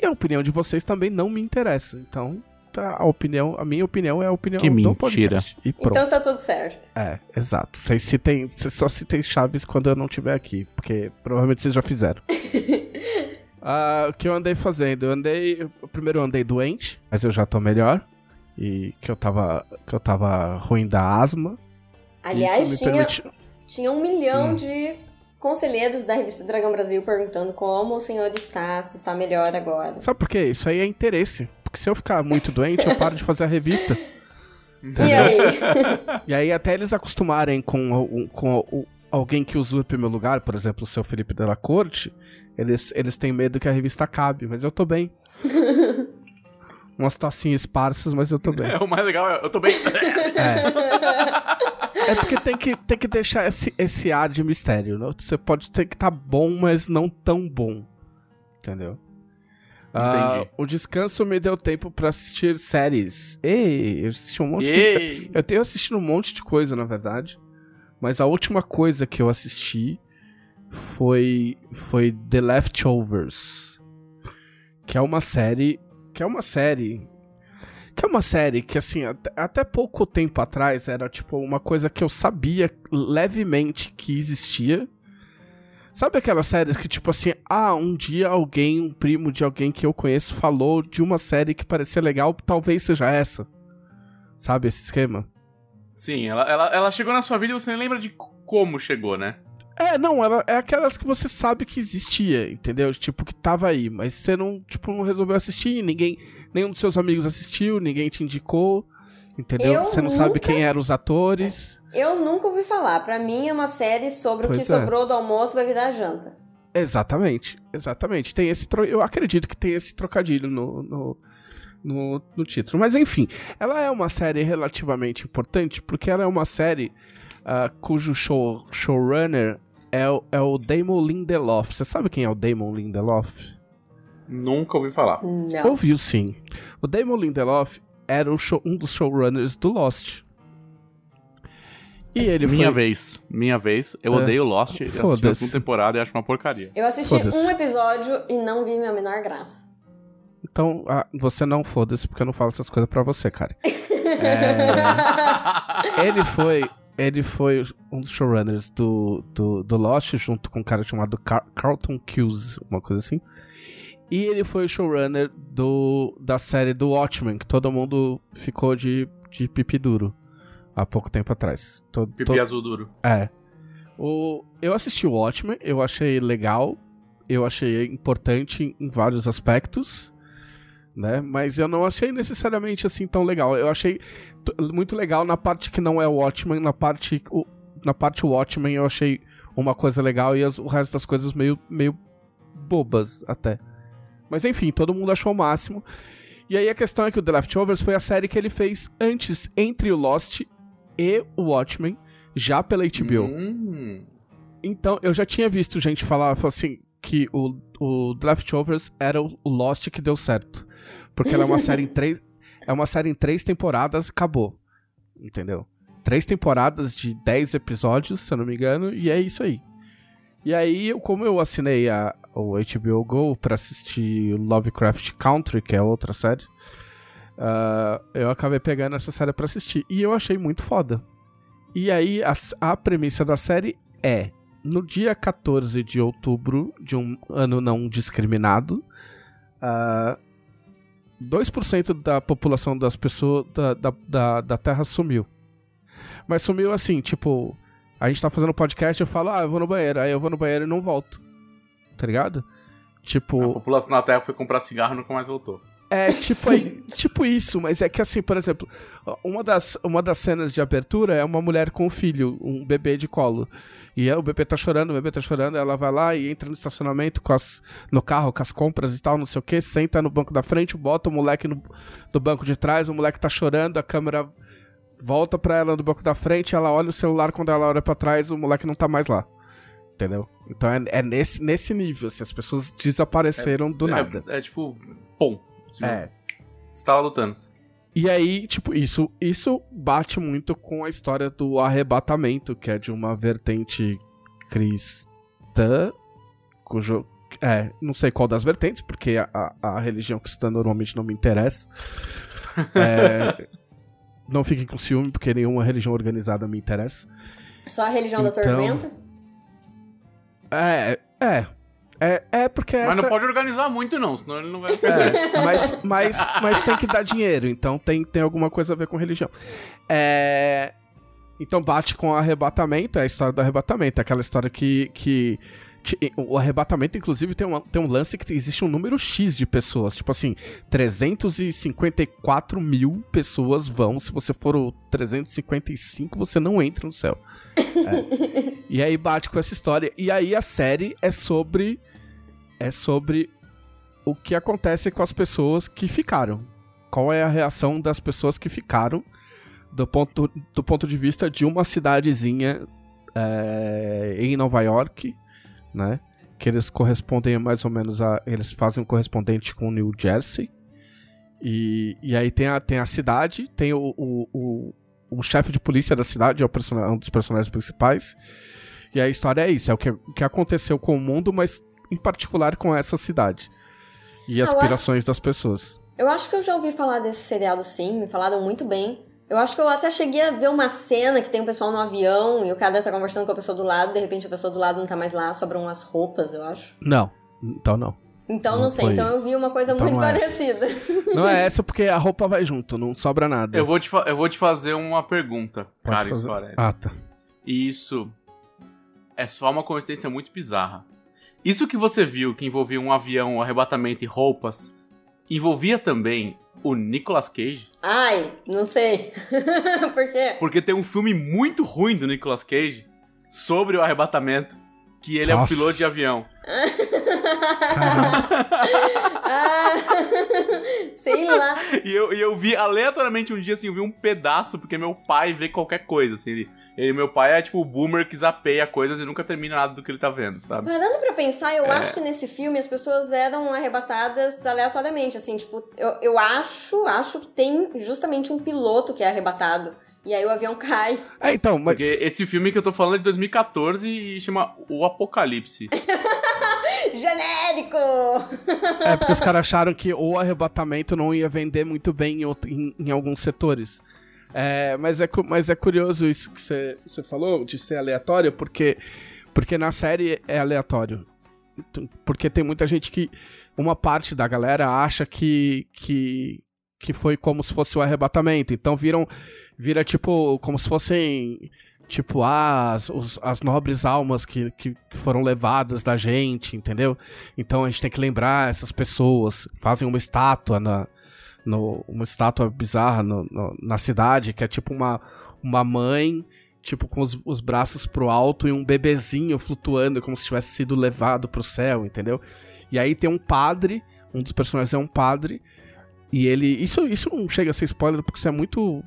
e a opinião de vocês também não me interessa, então tá, a opinião, a minha opinião é a opinião que do podcast. E pronto. Então tá tudo certo. É, exato. Vocês citem, vocês só citem Chaves quando eu não estiver aqui, porque provavelmente vocês já fizeram. Ah, o que eu andei fazendo? Eu andei, primeiro eu andei doente, mas eu já tô melhor. E que eu tava, que eu tava ruim da asma. Aliás, tinha, permitiu... tinha um milhão hum. de conselheiros da revista Dragão Brasil perguntando como o senhor está, se está melhor agora. Sabe por quê? Isso aí é interesse. Porque se eu ficar muito doente, eu paro de fazer a revista. Entendeu? E aí? E aí até eles acostumarem com, com, com alguém que usurpe meu lugar, por exemplo, o seu Felipe Della Corte, eles, eles têm medo que a revista acabe, mas eu tô bem. Umas tocinhas esparsas, mas eu tô bem. É, o mais legal é, eu tô bem. É, é porque tem que, tem que deixar esse, esse ar de mistério, né? Você pode ter que estar tá bom, mas não tão bom. Entendeu? Entendi. Uh, o descanso me deu tempo pra assistir séries. Ei, eu assisti um monte Ei. de... Eu tenho assistido um monte de coisa, na verdade. Mas a última coisa que eu assisti foi, foi The Leftovers. Que é uma série... Que é uma série... Que é uma série que, assim, até, até pouco tempo atrás era, tipo, uma coisa que eu sabia levemente que existia. Sabe aquelas séries que, tipo, assim... Ah, um dia alguém, um primo de alguém que eu conheço falou de uma série que parecia legal. Talvez seja essa. Sabe esse esquema? Sim, ela, ela, ela chegou na sua vida e você nem lembra de como chegou, né? É, não, ela, é aquelas que você sabe que existia, entendeu? Tipo, que tava aí, mas você não, tipo, não resolveu assistir, ninguém, nenhum dos seus amigos assistiu, ninguém te indicou, entendeu? Eu você não nunca... sabe quem eram os atores. Eu nunca ouvi falar, pra mim é uma série sobre pois o que é. sobrou do almoço vai virar janta. Exatamente, exatamente, tem esse tro... eu acredito que tem esse trocadilho no, no, no, no título, mas enfim, ela é uma série relativamente importante, porque ela é uma série uh, cujo show, showrunner... É o, é o Damon Lindelof. Você sabe quem é o Damon Lindelof? Nunca ouvi falar. Não. Ouviu, sim. O Damon Lindelof era o show, um dos showrunners do Lost. E ele Minha foi... vez. Minha vez. Eu é. odeio Lost. Eu assisti a segunda temporada e acho uma porcaria. Eu assisti foda-se. um episódio e não vi minha menor graça. Então, ah, você não foda-se, porque eu não falo essas coisas pra você, cara. é... Ele foi... Ele foi um dos showrunners do, do, do Lost, junto com um cara chamado Car- Carlton Cuse, uma coisa assim. E ele foi o showrunner do, da série do Watchmen, que todo mundo ficou de, de pipi duro há pouco tempo atrás. Todo, pipi todo... azul duro. É. O, eu assisti o Watchmen, eu achei legal, eu achei importante em, em vários aspectos. Né? Mas eu não achei necessariamente assim tão legal. Eu achei t- muito legal na parte que não é o Watchmen, na parte o, na parte Watchmen eu achei uma coisa legal e as, o resto das coisas meio, meio bobas até. Mas enfim, todo mundo achou o máximo. E aí a questão é que o The Leftovers foi a série que ele fez antes, entre o Lost e o Watchmen, já pela H B O. Hum. Então eu já tinha visto gente falar assim... que o, o Leftovers era o Lost que deu certo. Porque ela é uma série em três... É uma série em três temporadas, acabou. Entendeu? Três temporadas de dez episódios, se eu não me engano, e é isso aí. E aí, como eu assinei a, o H B O Go pra assistir Lovecraft Country, que é outra série, uh, eu acabei pegando essa série pra assistir. E eu achei muito foda. E aí, a, a premissa da série é... No dia quatorze de outubro de um ano não discriminado, uh, dois por cento da população das pessoas da, da, da, da Terra sumiu. Mas sumiu assim, tipo, a gente tá fazendo podcast, eu falo, ah, eu vou no banheiro, aí eu vou no banheiro e não volto. Tá ligado? Tipo... A população da Terra foi comprar cigarro e nunca mais voltou. É, tipo, aí, tipo isso, mas é que assim, por exemplo, uma das, uma das cenas de abertura é uma mulher com um filho, um bebê de colo. E aí, o bebê tá chorando, o bebê tá chorando, ela vai lá e entra no estacionamento com as, no carro, com as compras e tal, não sei o que, senta no banco da frente, bota o moleque no, no banco de trás, o moleque tá chorando, a câmera volta pra ela no banco da frente, ela olha o celular, quando ela olha pra trás, o moleque não tá mais lá. Entendeu? Então é, é nesse, nesse nível, assim, as pessoas desapareceram é, do é, nada. É, é tipo, pum. É. Estava lutando. E aí, tipo, isso, isso bate muito com a história do arrebatamento, que é de uma vertente cristã, cujo... É, não sei qual das vertentes, porque a, a, a religião cristã normalmente não me interessa. É, não fiquem com ciúme, porque nenhuma religião organizada me interessa. Só a religião então, da Tormenta? É, é. É, é porque essa... Mas não pode organizar muito não, senão ele não vai... É, mas, mas, mas tem que dar dinheiro, então tem, tem alguma coisa a ver com religião. É... Então bate com o arrebatamento, é a história do arrebatamento, é aquela história que... que... O arrebatamento, inclusive, tem um, tem um lance que existe um número X de pessoas. Tipo assim, trezentos e cinquenta e quatro mil pessoas vão. Se você for o trezentos e cinquenta e cinco, você não entra no céu. É. E aí bate com essa história. E aí a série é sobre... É sobre o que acontece com as pessoas que ficaram. Qual é a reação das pessoas que ficaram do ponto, do ponto de vista de uma cidadezinha é, em Nova York... Né? Que eles correspondem mais ou menos a... Eles fazem um correspondente com o New Jersey. E, e aí tem a, tem a cidade, tem o, o, o, o chefe de polícia da cidade, é o person- um dos personagens principais. E a história é isso, é o que, que aconteceu com o mundo, mas em particular com essa cidade. E as aspirações acho, das pessoas. Eu acho que eu já ouvi falar desse seriado sim, me falaram muito bem. Eu acho que eu até cheguei a ver uma cena que tem um pessoal no avião e o cara tá conversando com a pessoa do lado, de repente a pessoa do lado não tá mais lá, sobram as roupas, eu acho. Não, então não. Então não, não sei, foi... então eu vi uma coisa então muito não parecida. É não é essa porque a roupa vai junto, não sobra nada. Eu vou te, fa- eu vou te fazer uma pergunta, Karen Soarelli. Ah, tá. E isso é só uma coincidência muito bizarra. Isso que você viu, que envolvia um avião, um arrebatamento e roupas, envolvia também... O Nicolas Cage? Ai, não sei. Por quê? Porque tem um filme muito ruim do Nicolas Cage sobre o arrebatamento, que ele Nossa. é um piloto de avião. ah, sei lá. E eu, e eu vi aleatoriamente um dia, assim, eu vi um pedaço, porque meu pai vê qualquer coisa, assim. Ele, ele, meu pai é tipo o boomer que zapeia coisas e nunca termina nada do que ele tá vendo, sabe? Parando pra pensar, eu é... acho que nesse filme as pessoas eram arrebatadas aleatoriamente, assim, tipo, eu, eu acho, acho que tem justamente um piloto que é arrebatado. E aí o avião cai. É, então, mas... Porque esse filme que eu tô falando é de dois mil e catorze e chama O Apocalipse. Genérico! É, porque os caras acharam que o arrebatamento não ia vender muito bem em, outro, em, em alguns setores. É, mas, é, mas é curioso isso que você falou, de ser aleatório, porque, porque na série é aleatório. Porque tem muita gente que... Uma parte da galera acha que... que que foi como se fosse o arrebatamento. Então viram, vira tipo, como se fossem, tipo, as, os, as nobres almas que, que, que foram levadas da gente, entendeu? Então a gente tem que lembrar essas pessoas. Fazem uma estátua, na, no, uma estátua bizarra no, no, na cidade, que é tipo uma, uma mãe, tipo, com os, os braços pro alto e um bebezinho flutuando, como se tivesse sido levado pro céu, entendeu? E aí tem um padre, um dos personagens é um padre, e ele... Isso, isso não chega a ser spoiler, porque isso é muito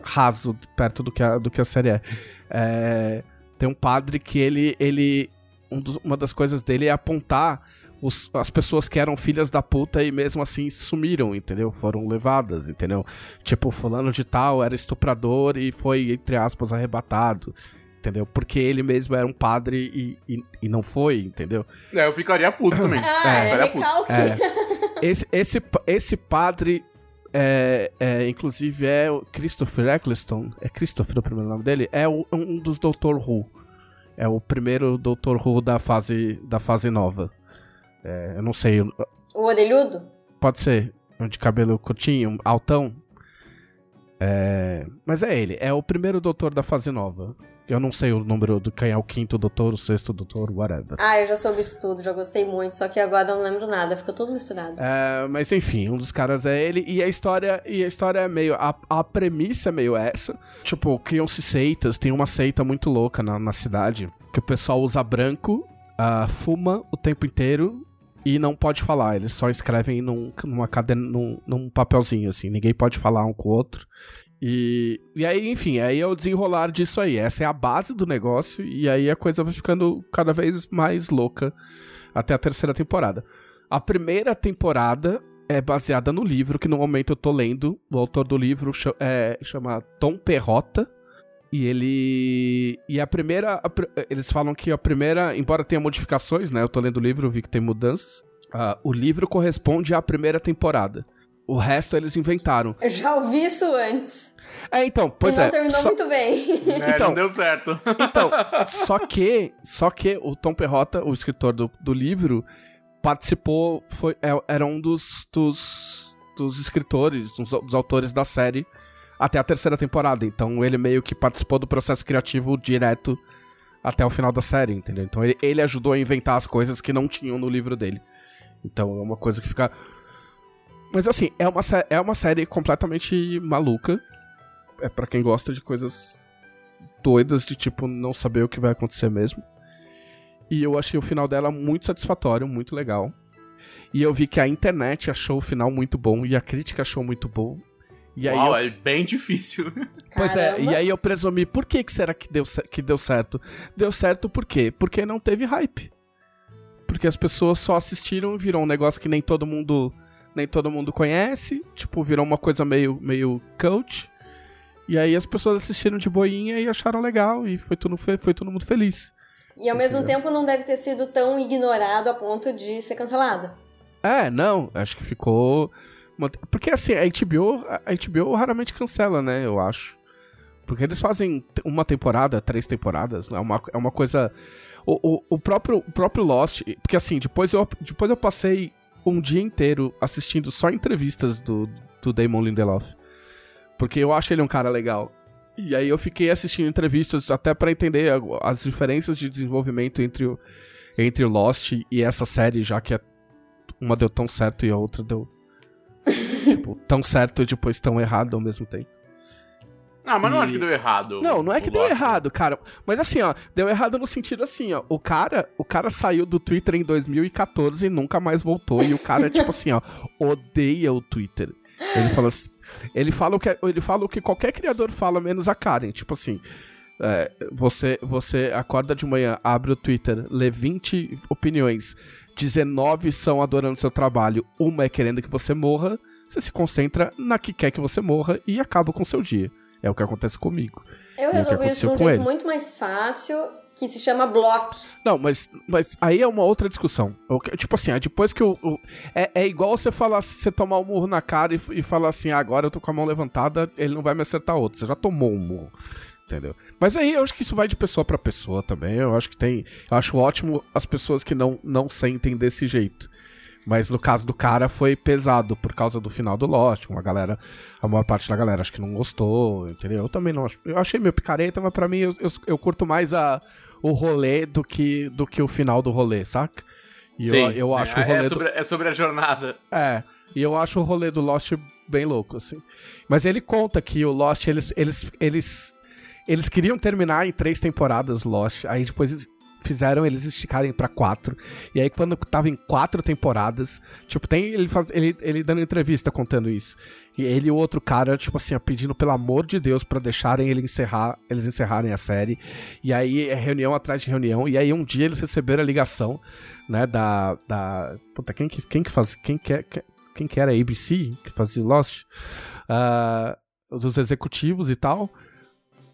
raso perto do que a, do que a série é. É. Tem um padre que ele... ele um do, uma das coisas dele é apontar os, as pessoas que eram filhas da puta e mesmo assim sumiram, entendeu? Foram levadas, entendeu? Tipo, fulano de tal era estuprador e foi, entre aspas, arrebatado, entendeu? Porque ele mesmo era um padre e, e, e não foi, entendeu? É, eu ficaria puto também. Ah, é, é recalque. É. Esse, esse, esse padre, é, é, inclusive, é o Christopher Eccleston. É Christopher o primeiro nome dele? É o, um dos Doutor Who. É o primeiro Doutor Who da fase, da fase nova. É, eu não sei. Eu... O orelhudo? Pode ser. Um de cabelo curtinho, altão. É, mas é ele. É o primeiro Doutor da fase nova. Eu não sei o número do quem é o quinto doutor, o sexto doutor, whatever. Ah, eu já soube isso tudo, já gostei muito, só que agora eu não lembro nada, ficou tudo misturado. É, mas enfim, um dos caras é ele, e a história, e a história é meio... A, a premissa é meio essa. Tipo, criam-se seitas, tem uma seita muito louca na, na cidade, que o pessoal usa branco, uh, fuma o tempo inteiro e não pode falar. Eles só escrevem num, numa cadeira, num, num papelzinho, assim, ninguém pode falar um com o outro. E, e aí, enfim, aí é o desenrolar disso aí. Essa é a base do negócio. E aí a coisa vai ficando cada vez mais louca até a terceira temporada. A primeira temporada é baseada no livro, que no momento eu tô lendo. O autor do livro é, chama Tom Perrotta. E ele... E a primeira... A, eles falam que a primeira... Embora tenha modificações, né? Eu tô lendo o livro, eu vi que tem mudanças. Uh, o livro corresponde à primeira temporada. O resto eles inventaram. Eu já ouvi isso antes. É, então, pois e é. Não terminou só... muito bem. É, então, não deu certo. Então, só que... Só que o Tom Perrotta, o escritor do, do livro... participou, foi, era um dos, dos, dos escritores, dos, dos autores da série até a terceira temporada, então ele meio que participou do processo criativo direto até o final da série, entendeu? Então ele, ele ajudou a inventar as coisas que não tinham no livro dele, então é uma coisa que fica... Mas assim, é uma, é uma série completamente maluca, é pra quem gosta de coisas doidas, de tipo não saber o que vai acontecer mesmo. E eu achei o final dela muito satisfatório, muito legal. E eu vi que a internet achou o final muito bom e a crítica achou muito bom. E aí Uau, eu... é bem difícil. Pois Caramba. É, e aí eu presumi, por que, que será que deu, que deu certo? Deu certo por quê? Porque não teve hype. Porque as pessoas só assistiram e virou um negócio que nem todo mundo, nem todo mundo conhece. Tipo, virou uma coisa meio, meio cult. E aí as pessoas assistiram de boinha e acharam legal e foi todo, foi todo mundo feliz. E ao mesmo tempo não deve ter sido tão ignorado a ponto de ser cancelado. É, não, acho que ficou... Porque assim, a H B O, a H B O raramente cancela, né, eu acho. Porque eles fazem uma temporada, três temporadas, é uma, é uma coisa... O, o, o, próprio, o próprio Lost, porque assim, depois eu, depois eu passei um dia inteiro assistindo só entrevistas do, do Damon Lindelof. Porque eu acho ele um cara legal. E aí eu fiquei assistindo entrevistas até pra entender as diferenças de desenvolvimento entre o, entre o Lost e essa série, já que uma deu tão certo e a outra deu tipo, tão certo e depois tão errado ao mesmo tempo. Ah, mas e... não acho que deu errado. Não, não é que deu Lost. Errado, cara. Mas assim, ó, deu errado no sentido assim, ó, o cara, o cara saiu do Twitter em dois mil e catorze e nunca mais voltou. E o cara, tipo assim, ó, odeia o Twitter. Ele fala, assim, ele, fala o que, ele fala o que qualquer criador fala, menos a Karen. Tipo assim, é, você, você acorda de manhã, abre o Twitter, lê vinte opiniões, dezenove são adorando seu trabalho, uma é querendo que você morra, você se concentra na que quer que você morra e acaba com o seu dia. É o que acontece comigo. Eu resolvi isso de um jeito muito mais fácil, que se chama block. Não, mas, mas aí é uma outra discussão. Eu, tipo assim, é depois que eu... eu é, é igual você falar, você tomar um murro na cara e, e falar assim, ah, agora eu tô com a mão levantada, ele não vai me acertar outro. Você já tomou um murro, entendeu? Mas aí eu acho que isso vai de pessoa pra pessoa também. Eu acho que tem... Eu acho ótimo as pessoas que não, não sentem desse jeito. Mas no caso do cara foi pesado por causa do final do Lost. Uma galera, a maior parte da galera acho que não gostou, entendeu? Eu também não acho. Eu achei meio picareta, mas pra mim eu, eu, eu curto mais a, o rolê do que, do que o final do rolê, saca? E Sim, eu, eu acho é, o rolê é, sobre, do... é sobre a jornada. É, e eu acho o rolê do Lost bem louco, assim. Mas ele conta que o Lost, eles, eles, eles, eles queriam terminar em três temporadas Lost, aí depois... fizeram eles esticarem pra quatro. E aí quando tava em quatro temporadas, tipo, tem ele, faz, ele, ele dando entrevista contando isso. E ele e o outro cara, tipo assim, pedindo pelo amor de Deus pra deixarem ele encerrar, eles encerrarem a série. E aí é reunião atrás de reunião. E aí um dia eles receberam a ligação, né, da... da puta, quem que, quem que faz... Quem que, quem que era a A B C que fazia Lost? Uh, dos executivos e tal.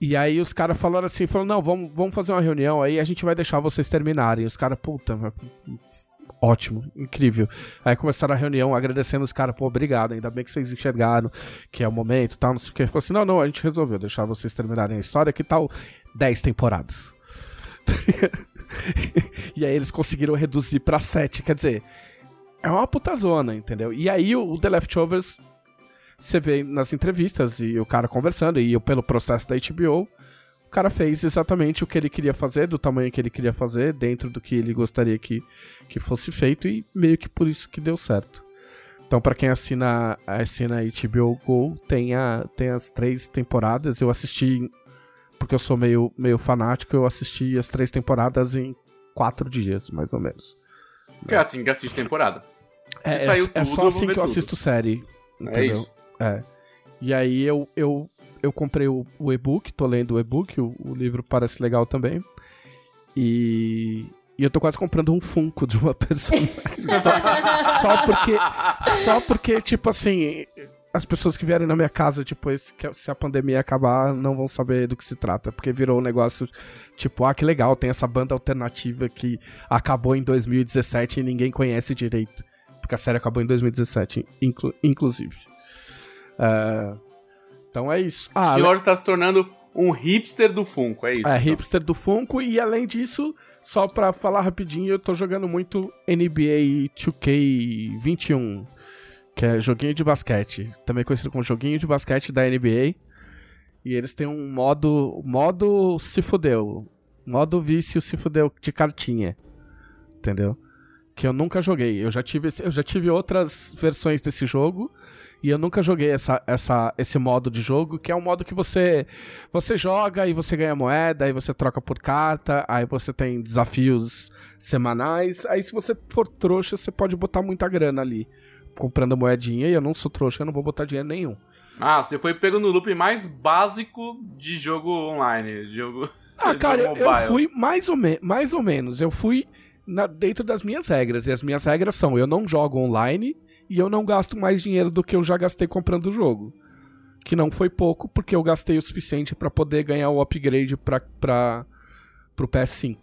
E aí os caras falaram assim, falaram, não, vamos, vamos fazer uma reunião, aí a gente vai deixar vocês terminarem. E os caras, puta, ótimo, incrível. Aí começaram a reunião agradecendo os caras, pô, obrigado, ainda bem que vocês enxergaram que é o momento e tal, não sei o que. Falou assim, não, não, a gente resolveu deixar vocês terminarem a história, que tal dez temporadas. E aí eles conseguiram reduzir pra sete, quer dizer, é uma puta zona, entendeu? E aí o The Leftovers... você vê nas entrevistas e o cara conversando, e eu, pelo processo da H B O, o cara fez exatamente o que ele queria fazer, do tamanho que ele queria fazer, dentro do que ele gostaria que, que fosse feito, e meio que por isso que deu certo. Então, pra quem assina, assina H B O Go, tem, a, tem as três temporadas. Eu assisti, porque eu sou meio, meio fanático, eu assisti as três temporadas em quatro dias, mais ou menos. É assim que assiste temporada. É, é, saiu é tudo, só assim que eu tudo. assisto série, entendeu? É isso. É. E aí eu, eu, eu comprei o, o e-book, tô lendo o e-book, o, o livro parece legal também. E, E eu tô quase comprando um Funko de uma personagem. só, só porque, só porque, tipo assim, as pessoas que vierem na minha casa depois, tipo, se a pandemia acabar, não vão saber do que se trata. Porque virou um negócio, tipo, ah, que legal, tem essa banda alternativa que acabou em dois mil e dezessete e ninguém conhece direito. Porque a série acabou em dois mil e dezessete, inclu- inclusive. Uh, então é isso. Ah, o senhor tá se tornando... um hipster do Funko, é isso? É, então. Hipster do Funko, e além disso, só pra falar rapidinho, eu tô jogando muito N B A two K twenty-one, que é joguinho de basquete, também conhecido como joguinho de basquete da N B A, e eles têm um modo, modo se fudeu, modo vício se fudeu de cartinha, entendeu? Que eu nunca joguei, eu já tive, eu já tive outras versões desse jogo, e eu nunca joguei essa, essa, esse modo de jogo, que é um modo que você, você joga e você ganha moeda, aí você troca por carta, aí você tem desafios semanais. Aí se você for trouxa, você pode botar muita grana ali, comprando moedinha, e eu não sou trouxa, eu não vou botar dinheiro nenhum. Ah, você foi pego no loop mais básico de jogo online, de jogo Ah, de cara, jogo eu, eu fui mais ou, me- mais ou menos, eu fui na, dentro das minhas regras, e as minhas regras são, eu não jogo online... E eu não gasto mais dinheiro do que eu já gastei comprando o jogo. Que não foi pouco, porque eu gastei o suficiente pra poder ganhar o upgrade pra, pra, pro P S five.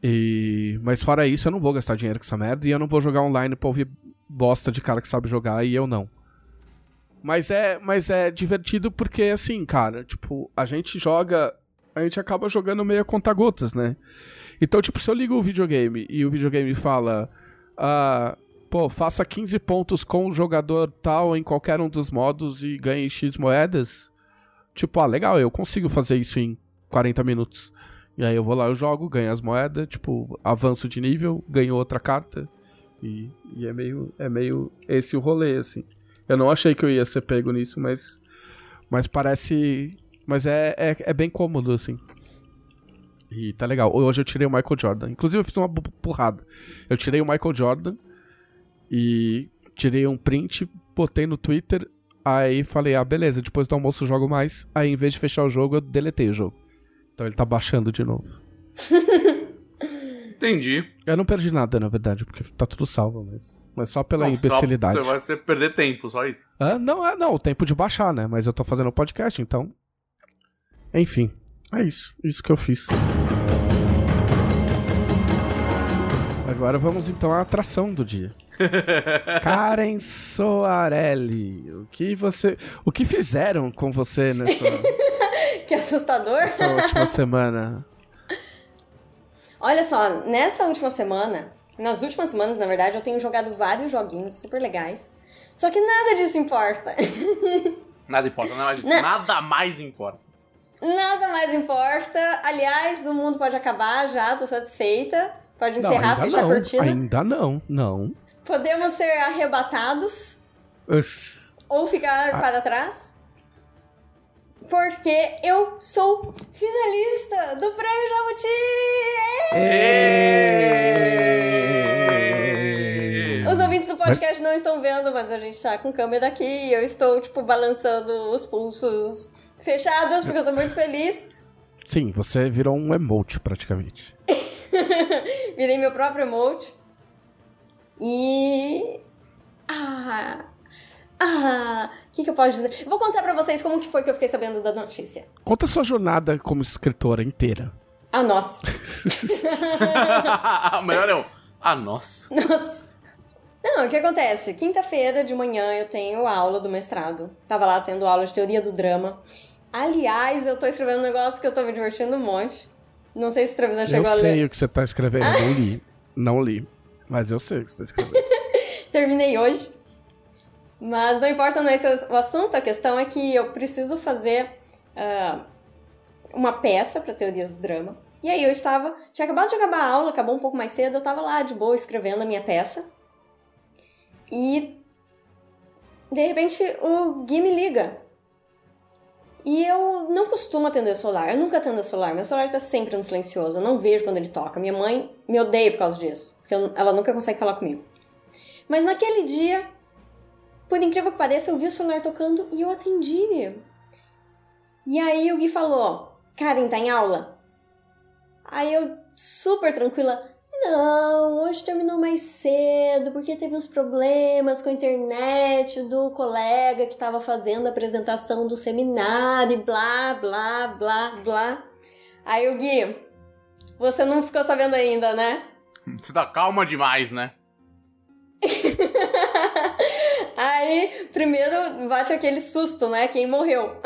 E... Mas fora isso, eu não vou gastar dinheiro com essa merda. E eu não vou jogar online pra ouvir bosta de cara que sabe jogar, e eu não. Mas é, mas é divertido porque, assim, cara, tipo, a gente joga... A gente acaba jogando meio a conta-gotas, né? Então, tipo, se eu ligo o videogame e o videogame fala... Ah... Pô, faça quinze pontos com o jogador tal em qualquer um dos modos e ganhe X moedas. Tipo, ah, legal, eu consigo fazer isso em quarenta minutos. E aí eu vou lá, eu jogo, ganho as moedas, tipo, avanço de nível, ganho outra carta. E, e é, meio, é meio esse o rolê, assim. Eu não achei que eu ia ser pego nisso, mas, mas parece... Mas é, é, é bem cômodo, assim. E tá legal. Hoje eu tirei o Michael Jordan. Inclusive eu fiz uma burrada. Eu tirei o Michael Jordan... E tirei um print, botei no Twitter, aí falei, ah, beleza, depois do almoço eu jogo mais. Aí em vez de fechar o jogo, eu deletei o jogo. Então ele tá baixando de novo. Entendi. Eu não perdi nada, na verdade, porque tá tudo salvo, mas, mas só pela não, imbecilidade. Só, você vai perder tempo, só isso? Ah, não, é, não, o tempo de baixar, né? Mas eu tô fazendo um podcast, então... Enfim, é isso. Isso que eu fiz. Agora vamos então à atração do dia. Karen Soarelli, o que você, o que fizeram com você nessa? Que assustador! Nessa última semana. Olha só, nessa última semana, nas últimas semanas, na verdade, eu tenho jogado vários joguinhos super legais. Só que nada disso importa. Nada importa, nada, Na... nada mais importa. Nada mais importa. Aliás, o mundo pode acabar já, tô satisfeita. Pode encerrar, não, fechar não, a cortina. Ainda não, não. Podemos ser arrebatados. Ush. Ou ficar ah. para trás. Porque eu sou finalista do Prêmio Jabuti! Eee! Os ouvintes do podcast mas... não estão vendo, mas a gente tá com câmera aqui e eu estou, tipo, balançando os pulsos fechados, porque eu tô muito feliz. Sim, você virou um emote, praticamente. Virei meu próprio emote. E... Ah... Ah... O que, que eu posso dizer? Vou contar pra vocês como que foi que eu fiquei sabendo da notícia. Conta a sua jornada como escritora inteira. Ah, nossa. Melhor é um... Ah, nossa. Nossa. Não, o que acontece? Quinta-feira de manhã eu tenho aula do mestrado. Tava lá tendo aula de teoria do drama. Aliás, eu tô escrevendo um negócio que eu tô me divertindo um monte. Não sei se o Trevisan chegou a ler. Eu sei o que você tá escrevendo, ah. não li. Não li. Mas eu sei o que você tá escrevendo. Terminei hoje. Mas não importa, não é esse o assunto. A questão é que eu preciso fazer uh, uma peça pra teorias do drama. E aí eu estava... Tinha acabado de acabar a aula, acabou um pouco mais cedo. Eu tava lá, de boa, escrevendo a minha peça. E... De repente, o Gui me liga. E eu não costumo atender o celular, eu nunca atendo o celular, meu celular tá sempre no silencioso, eu não vejo quando ele toca. Minha mãe me odeia por causa disso, porque eu, ela nunca consegue falar comigo. Mas naquele dia, por incrível que pareça, eu vi o celular tocando e eu atendi. E aí o Gui falou, Karen, tá em aula? Aí eu super tranquila. Não, hoje terminou mais cedo, porque teve uns problemas com a internet do colega que estava fazendo a apresentação do seminário, e blá, blá, blá, blá. Aí o Gui, você não ficou sabendo ainda, né? Você tá calma demais, né? Aí, primeiro bate aquele susto, né? Quem morreu.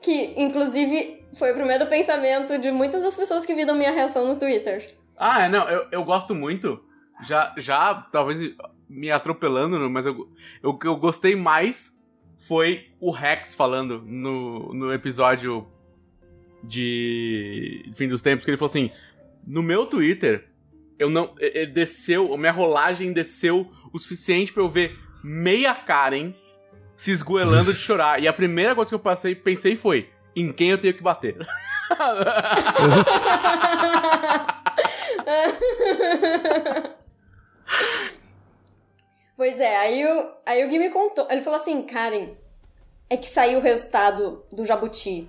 Que, inclusive, foi o primeiro pensamento de muitas das pessoas que viram minha reação no Twitter. Ah, não, eu, eu gosto muito. Já, já, talvez me atropelando, mas eu, eu, eu gostei mais foi o Rex falando no, no episódio de Fim dos Tempos, que ele falou assim, no meu Twitter, eu não, ele desceu, a minha rolagem desceu o suficiente pra eu ver meia Karen se esgoelando de chorar. E a primeira coisa que eu passei, pensei foi, em quem eu tenho que bater? Pois é, aí o, aí o Gui me contou. Ele falou assim, Karen, é que saiu o resultado do Jabuti.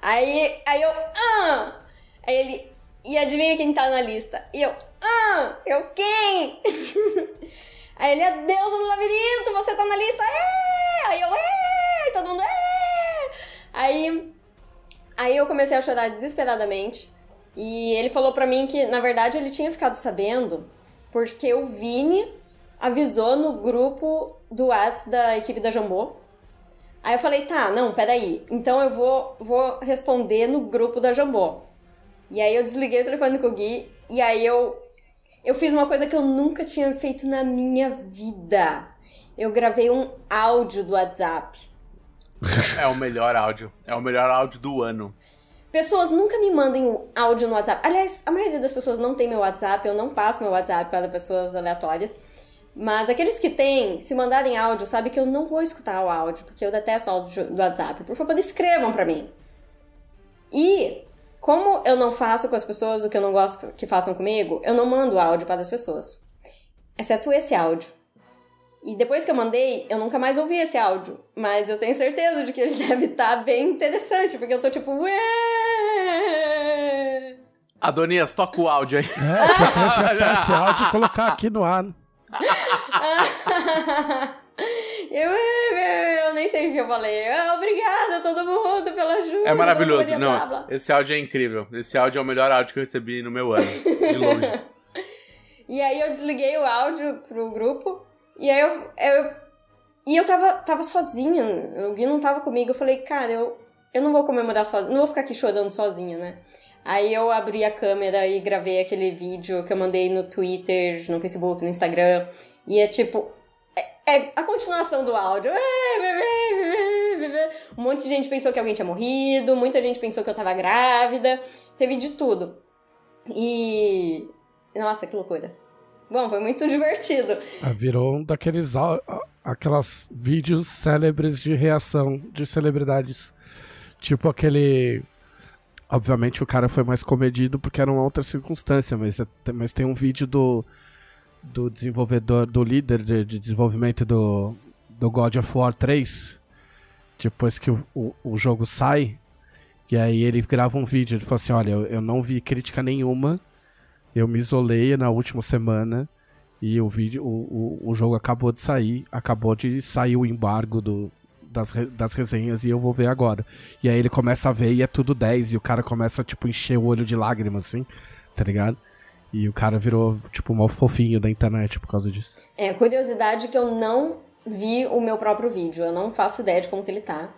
Aí, aí eu... Ah! Aí ele... E adivinha quem tá na lista? E eu... Ah! Eu quem? Aí ele, A Deusa no Labirinto, você tá na lista, é! Aí eu, é! Todo mundo, é! Aí, aí eu comecei a chorar desesperadamente, e ele falou pra mim que, na verdade, ele tinha ficado sabendo, porque o Vini avisou no grupo do WhatsApp da equipe da Jambô. Aí eu falei, tá, não, peraí, então eu vou, vou responder no grupo da Jambô. E aí eu desliguei o telefone com o Gui, e aí eu... Eu fiz uma coisa que eu nunca tinha feito na minha vida. Eu gravei um áudio do WhatsApp. É o melhor áudio. É o melhor áudio do ano. Pessoas nunca me mandem um áudio no WhatsApp. Aliás, a maioria das pessoas não tem meu WhatsApp. Eu não passo meu WhatsApp para pessoas aleatórias. Mas aqueles que têm, se mandarem áudio, sabe que eu não vou escutar o áudio. Porque eu detesto o áudio do WhatsApp. Por favor, escrevam para mim. E... Como eu não faço com as pessoas o que eu não gosto que façam comigo, eu não mando áudio para as pessoas. Exceto esse áudio. E depois que eu mandei, eu nunca mais ouvi esse áudio. Mas eu tenho certeza de que ele deve estar tá bem interessante, porque eu tô tipo... Ué! Adonias, toca o áudio aí. É, eu tinha que acertar esse áudio e colocar aqui no ar. Eu, eu nem sei o que eu falei. Ah, obrigada a todo mundo pela ajuda. É maravilhoso. Não, blá, blá. Esse áudio é incrível. Esse áudio é o melhor áudio que eu recebi no meu ano. De longe. E aí eu desliguei o áudio pro grupo. E aí eu... eu e eu tava, tava sozinha. O Gui não tava comigo. Eu falei, cara, eu, eu não vou comemorar sozinha. Não vou ficar aqui chorando sozinha, né? Aí eu abri a câmera e gravei aquele vídeo que eu mandei no Twitter, no Facebook, no Instagram. E é tipo... É a continuação do áudio. Um monte de gente pensou que alguém tinha morrido, muita gente pensou que eu tava grávida, teve de tudo. E... Nossa, que loucura. Bom, foi muito divertido. Virou um daqueles aquelas vídeos célebres de reação de celebridades. Tipo aquele... Obviamente o cara foi mais comedido porque era uma outra circunstância, mas, mas tem um vídeo do... do desenvolvedor, do líder de, de desenvolvimento do, do God of War três, depois que o, o, o jogo sai, e aí ele grava um vídeo, ele fala assim, olha, eu, eu não vi crítica nenhuma, eu me isolei na última semana, e o, vídeo, o, o, o jogo acabou de sair, acabou de sair o embargo do, das, das resenhas, e eu vou ver agora. E aí ele começa a ver, e é tudo dez, e o cara começa, tipo, encher o olho de lágrimas, assim, tá ligado? E o cara virou, tipo, mó fofinho da internet por causa disso. É, curiosidade que eu não vi o meu próprio vídeo. Eu não faço ideia de como que ele tá.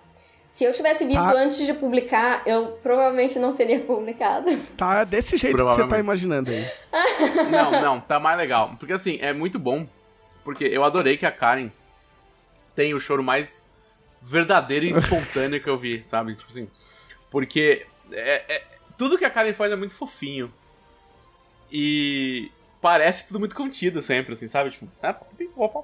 Se eu tivesse visto tá. antes de publicar, eu provavelmente não teria publicado. Tá desse jeito que você tá imaginando aí. Não, não, tá mais legal. Porque, assim, é muito bom. Porque eu adorei que a Karen tem o choro mais verdadeiro e espontâneo que eu vi, sabe? Tipo assim, porque é, é, tudo que a Karen faz é muito fofinho. E parece tudo muito contido sempre, assim, sabe? Tipo,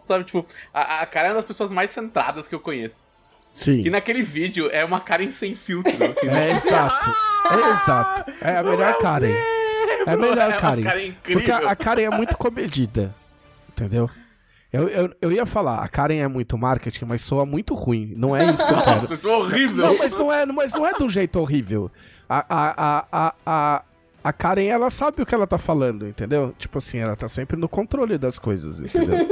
sabe? Tipo, a, a Karen é uma das pessoas mais centradas que eu conheço. Sim. E naquele vídeo é uma Karen sem filtro, assim. É, né? Exato. É exato. É a melhor Karen. É a melhor Karen. É uma Karen incrível. Porque a Karen é muito comedida, entendeu? Eu, eu, eu ia falar, a Karen é muito marketing, mas soa muito ruim. Não é isso que eu quero. Nossa, soa horrível. Não, mas não é, mas não é de um jeito horrível. A, a, a, a, a Karen, ela sabe o que ela tá falando, entendeu? Tipo assim, ela tá sempre no controle das coisas, entendeu?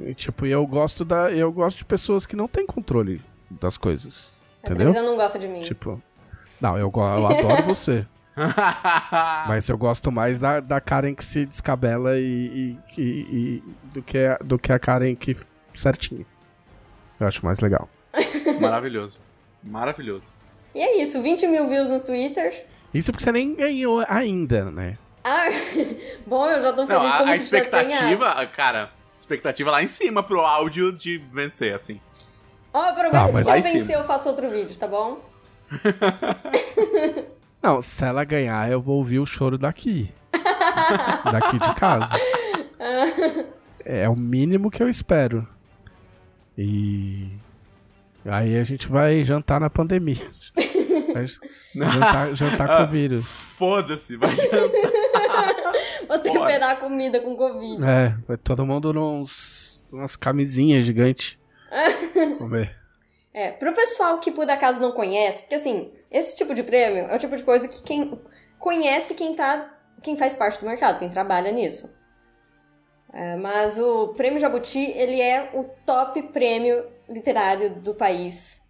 E, tipo, eu gosto, da, eu gosto de pessoas que não têm controle das coisas, entendeu? A Trevisan não gosta de mim. Tipo, não, eu, eu adoro você. Mas eu gosto mais da, da Karen que se descabela e, e, e, e do, que a, do que a Karen que certinha. Eu acho mais legal. Maravilhoso. Maravilhoso. E é isso, vinte mil views no Twitter. Isso porque você nem ganhou ainda, né? Ah, bom, eu já tô feliz. Não, como a, a se tivesse ganhado. Cara, expectativa lá em cima pro áudio de vencer, assim. Ó, oh, prometo ah, que se eu vencer cima. Eu faço outro vídeo, tá bom? Não, se ela ganhar, eu vou ouvir o choro daqui. Daqui de casa. É o mínimo que eu espero. E... aí a gente vai jantar na pandemia. Jantar, jantar com o vírus. Foda-se, vai jantar. Vou ter que pegar comida com Covid. É, vai todo mundo nos, umas camisinhas gigantes. Comer. É, pro pessoal que por acaso não conhece, porque assim, esse tipo de prêmio é o tipo de coisa que quem conhece quem tá, quem faz parte do mercado, quem trabalha nisso. É, mas o prêmio Jabuti, ele é o top prêmio literário do país.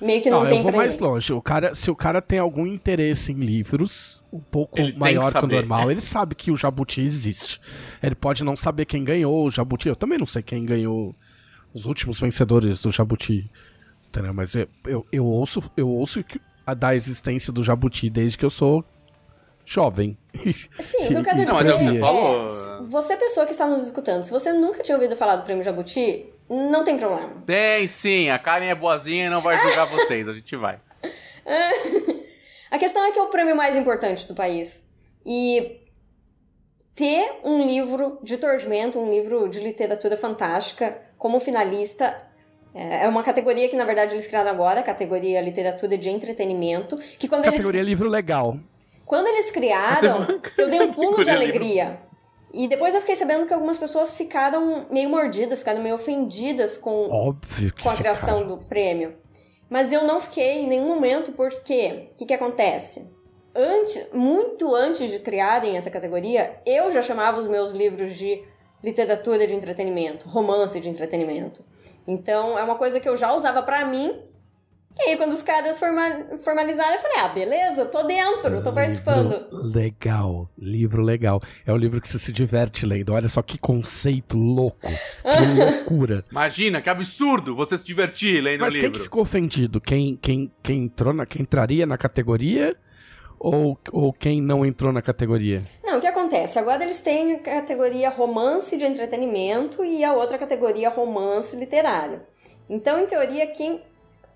Meio que não, não tem prêmio. Eu vou mais longe. O cara, se o cara tem algum interesse em livros, um pouco ele maior que, que o normal, ele sabe que o Jabuti existe. Ele pode não saber quem ganhou o Jabuti. Eu também não sei quem ganhou os últimos vencedores do Jabuti. Entendeu? Mas eu, eu, eu ouço, eu ouço a da existência do Jabuti desde que eu sou jovem. Sim, e, eu quero dizer, não, mas você, falou... é, você pessoa que está nos escutando, se você nunca tinha ouvido falar do prêmio Jabuti, não tem problema. Tem sim, a Karen é boazinha e não vai julgar vocês, a gente vai. A questão é que é o prêmio mais importante do país. E ter um livro de tormento, um livro de literatura fantástica, como finalista... é uma categoria que, na verdade, eles criaram agora, a categoria literatura de entretenimento. Que quando categoria eles... livro legal. Quando eles criaram, eu dei um pulo de alegria. Livro. E depois eu fiquei sabendo que algumas pessoas ficaram meio mordidas, ficaram meio ofendidas com, Óbvio que com a criação ficaram. do prêmio. Mas eu não fiquei em nenhum momento, porque o que, que acontece? Antes, muito antes de criarem essa categoria, eu já chamava os meus livros de literatura de entretenimento, romance de entretenimento. Então, é uma coisa que eu já usava pra mim. E aí, quando os caras formalizaram, eu falei, ah, beleza, tô dentro, tô participando. Legal, livro legal. É um livro que você se diverte lendo. Olha só que conceito louco. Que loucura. Imagina, que absurdo você se divertir lendo o livro. Mas quem que ficou ofendido? Quem, quem, quem, entrou na, quem entraria na categoria? Ou, ou quem não entrou na categoria? Não, o que acontece? Agora eles têm a categoria romance de entretenimento e a outra categoria romance literário. Então, em teoria, quem...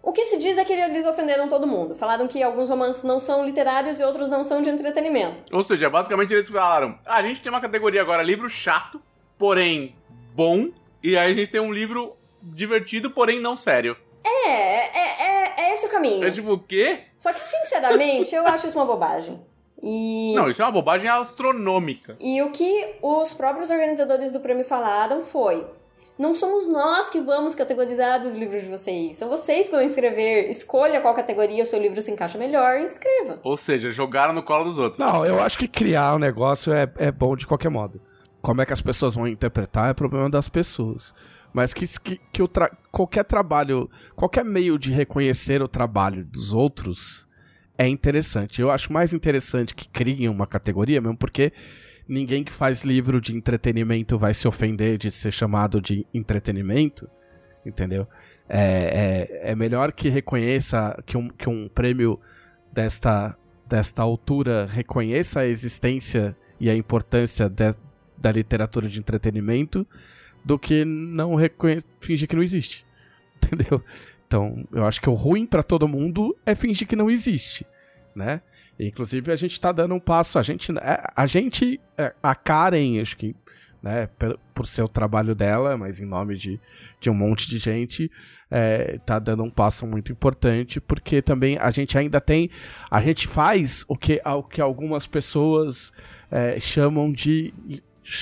o que se diz é que eles ofenderam todo mundo. Falaram que alguns romances não são literários e outros não são de entretenimento. Ou seja, basicamente eles falaram, ah, a gente tem uma categoria agora, livro chato, porém bom, e aí a gente tem um livro divertido, porém não sério. É, é, é, é esse o caminho. É tipo o quê? Só que, sinceramente, eu acho isso uma bobagem. E... não, isso é uma bobagem astronômica. E o que os próprios organizadores do prêmio falaram foi... não somos nós que vamos categorizar os livros de vocês. São vocês que vão escrever. Escolha qual categoria o seu livro se encaixa melhor e escreva. Ou seja, jogaram no colo dos outros. Não, eu acho que criar um negócio é, é bom de qualquer modo. Como é que as pessoas vão interpretar é problema das pessoas. Mas que, que, que o tra... qualquer trabalho, qualquer meio de reconhecer o trabalho dos outros é interessante. Eu acho mais interessante que criem uma categoria mesmo, porque ninguém que faz livro de entretenimento vai se ofender de ser chamado de entretenimento, entendeu? É, é, é melhor que reconheça, que um, que um prêmio desta, desta altura reconheça a existência e a importância de, da literatura de entretenimento do que não reconhe- fingir que não existe, entendeu? Então, eu acho que o ruim pra todo mundo é fingir que não existe, né? E, inclusive, a gente tá dando um passo, a gente, a, gente, a Karen, acho que, né, por, por ser o trabalho dela, mas em nome de, de um monte de gente, é, tá dando um passo muito importante, porque também a gente ainda tem, a gente faz o que, o que algumas pessoas é, chamam de,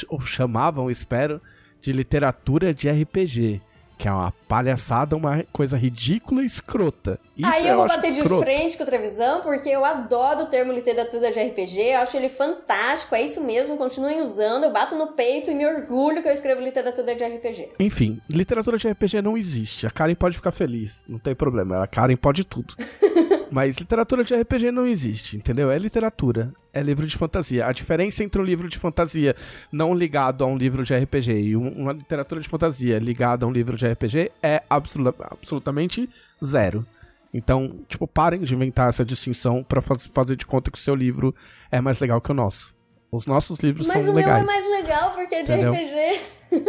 ou chamavam, espero, de literatura de R P G, que é uma palhaçada, uma coisa ridícula e escrota. Isso aí eu, eu vou bater escroto. de frente com o Trevisan, porque eu adoro o termo literatura de R P G, eu acho ele fantástico, é isso mesmo, continuem usando, eu bato no peito e me orgulho que eu escrevo literatura de R P G. Enfim, literatura de R P G não existe, a Karen pode ficar feliz, não tem problema, a Karen pode tudo. Mas literatura de R P G não existe, entendeu? É literatura, é livro de fantasia. A diferença entre um livro de fantasia não ligado a um livro de R P G e uma literatura de fantasia ligada a um livro de R P G é absolu- absolutamente zero. Então, tipo, parem de inventar essa distinção pra faz- fazer de conta que o seu livro é mais legal que o nosso. Os nossos livros Mas são legais. Mas o meu é mais legal porque é de entendeu? R P G.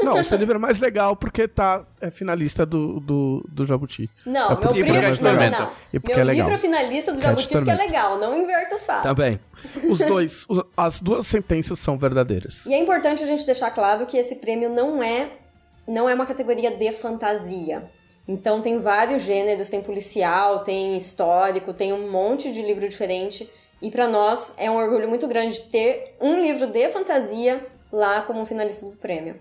Não, o seu livro é mais legal porque tá, é finalista do, do, do Jabuti. Não, é meu livro é mais legal. Não, não. E porque meu é legal. livro é finalista do é Jabuti porque é legal. Não inverta os fatos. Tá bem. Os dois, as duas sentenças são verdadeiras. E é importante a gente deixar claro que esse prêmio não é, não é uma categoria de fantasia. Então tem vários gêneros, tem policial, tem histórico, tem um monte de livro diferente. E pra nós é um orgulho muito grande ter um livro de fantasia lá como finalista do prêmio.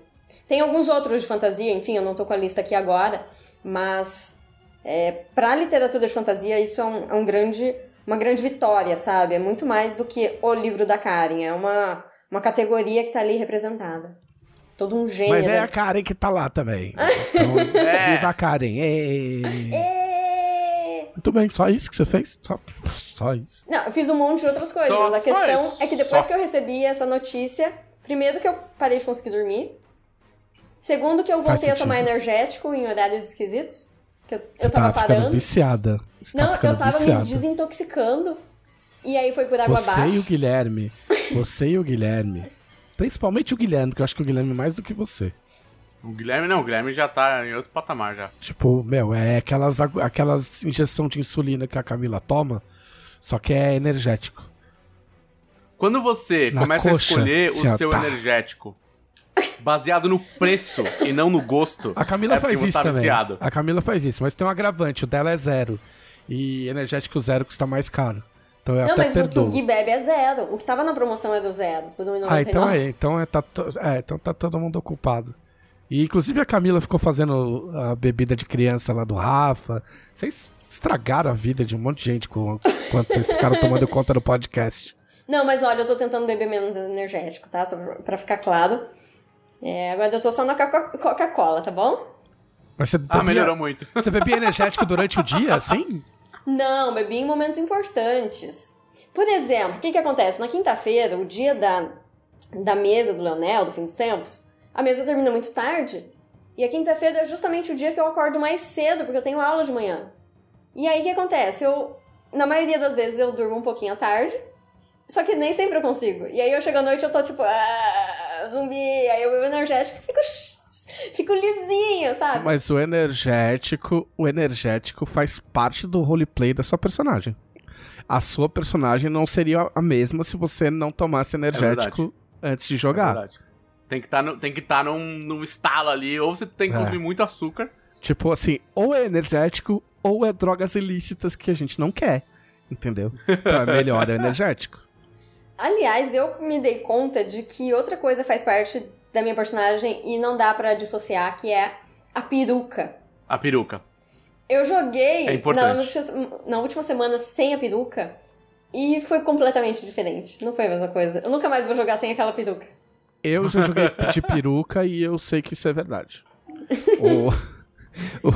Tem alguns outros de fantasia, enfim, eu não tô com a lista aqui agora, mas é, pra literatura de fantasia isso é, um, é um grande, uma grande vitória, sabe? É muito mais do que o livro da Karen, é uma, uma categoria que tá ali representada. Todo um gênero. Mas é a Karen que tá lá também. Então, é. Viva a Karen! Ei. Ei. Muito bem, só isso que você fez? Só, só isso. Não, eu fiz um monte de outras coisas. Só a questão isso. é que depois só. que eu recebi essa notícia, primeiro que eu parei de conseguir dormir. Segundo que eu voltei Faz a tomar sentido. energético em horários esquisitos. Que eu, eu tava tá parando. Viciada. Você Não, tá eu tava viciada. me desintoxicando. E aí foi por água você abaixo. Você e o Guilherme. Você e o Guilherme. Principalmente o Guilherme, que eu acho que o Guilherme é mais do que você. O Guilherme não, o Guilherme já tá em outro patamar já. Tipo, meu, é aquelas, aquelas injeção de insulina que a Camila toma, só que é energético. Quando você Na começa coxa, a escolher o seu tá. energético baseado no preço e não no gosto, a Camila é faz isso tá também. Viciado. A Camila faz isso, mas tem um agravante, o dela é zero. E energético zero custa mais caro. Então eu não, até mas perdoo. O que o Gui bebe é zero. O que tava na promoção é do zero. Por um real e noventa e nove centavos. Ah, então é, então é, tá, é, então tá todo mundo ocupado. E, inclusive, a Camila ficou fazendo a bebida de criança lá do Rafa. Vocês estragaram a vida de um monte de gente quando vocês ficaram tomando conta do podcast. Não, mas olha, eu tô tentando beber menos energético, tá? Só pra ficar claro. É, agora eu tô só na Coca-Cola, tá bom? Mas você bebia... Ah, melhorou muito. Você bebia energético durante o dia, assim? Não, bebi em momentos importantes. Por exemplo, o que que acontece? Na quinta-feira, o dia da, da mesa do Leonel, do Fim dos Tempos, a mesa termina muito tarde. E a quinta-feira é justamente o dia que eu acordo mais cedo, porque eu tenho aula de manhã. E aí o que acontece? Eu, na maioria das vezes eu durmo um pouquinho à tarde, só que nem sempre eu consigo. E aí eu chego à noite e eu tô tipo, ah, zumbi. Aí eu bebo energético e fico, fico lisinho, sabe? Mas o energético, o energético faz parte do roleplay da sua personagem. A sua personagem não seria a mesma se você não tomasse energético é antes de jogar. É verdade. Tem que tá estar tá num, num estalo ali, ou você tem que é. consumir muito açúcar. Tipo assim, ou é energético, ou é drogas ilícitas que a gente não quer, entendeu? Então é melhor é energético. Aliás, eu me dei conta de que outra coisa faz parte da minha personagem e não dá pra dissociar, que é a peruca. A peruca. Eu joguei é na, na última semana sem a peruca e foi completamente diferente. Não foi a mesma coisa. Eu nunca mais vou jogar sem aquela peruca. Eu já joguei de peruca e eu sei que isso é verdade. o, o,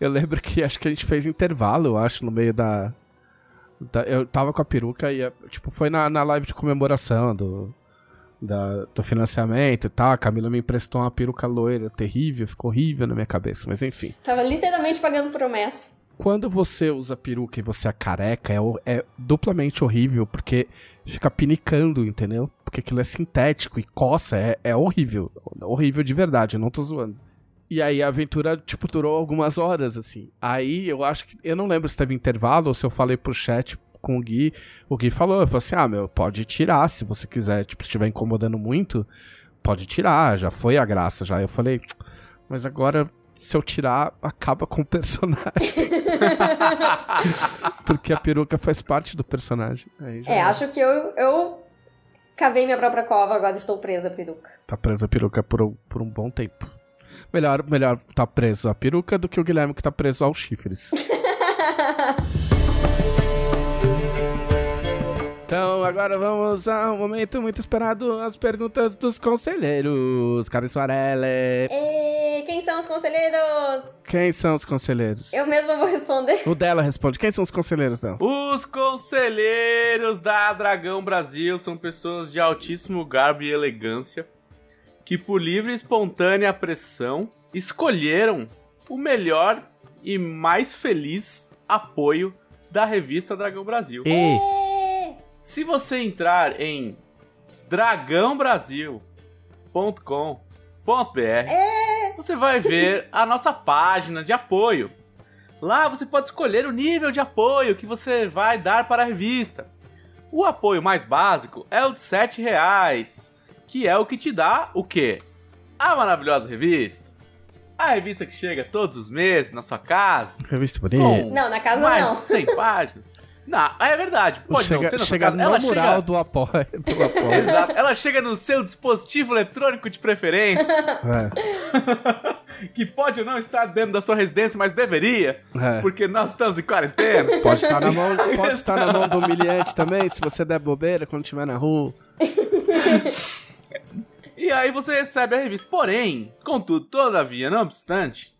eu lembro que acho que a gente fez intervalo, eu acho, no meio da... da eu tava com a peruca e tipo, foi na, na live de comemoração do, da, do financiamento e tal. A Camila me emprestou uma peruca loira terrível, ficou horrível na minha cabeça, mas enfim. Tava literalmente pagando promessa. Quando você usa peruca e você é careca, é, é duplamente horrível, porque fica pinicando, entendeu? Porque aquilo é sintético e coça, é, é horrível. Horrível de verdade, eu não tô zoando. E aí a aventura, tipo, durou algumas horas, assim. Aí eu acho que... Eu não lembro se teve intervalo ou se eu falei pro chat com o Gui. O Gui falou, eu falei assim, ah, meu, pode tirar se você quiser. Tipo, se estiver incomodando muito, pode tirar, já foi a graça, já. Eu falei, mas agora... Se eu tirar, acaba com o personagem. Porque a peruca faz parte do personagem. Aí já é, vai. acho que eu, eu Cavei minha própria cova, agora estou presa à peruca. Tá presa a peruca por um, por um bom tempo. Melhor, melhor tá preso à peruca do que o Guilherme que tá preso aos chifres. Então agora vamos ao momento muito esperado, as perguntas dos conselheiros. Karen Soarelli. Ei, quem são os conselheiros? Quem são os conselheiros? Eu mesma vou responder. O dela responde. Quem são os conselheiros, dela? Os conselheiros da Dragão Brasil são pessoas de altíssimo garbo e elegância que, por livre e espontânea pressão, escolheram o melhor e mais feliz apoio da revista Dragão Brasil. Ei! Se você entrar em dragão brasil ponto com ponto b r, é. você vai ver a nossa página de apoio. Lá você pode escolher o nível de apoio que você vai dar para a revista. O apoio mais básico é o de sete reais, que é o que te dá o quê? A maravilhosa revista. A revista que chega todos os meses na sua casa. Revista bonita. Não, na casa mais não. Mais de cem páginas. Não, é verdade. Pode chega, não ser na chega no ela mural chega... do apoio. Do apoio. Exato. Ela chega no seu dispositivo eletrônico de preferência. É. Que pode ou não estar dentro da sua residência, mas deveria. É. Porque nós estamos em quarentena. Pode estar na mão, pode estar na mão do humilhante também, se você der bobeira quando estiver na rua. E aí você recebe a revista. Porém, contudo, todavia, não obstante,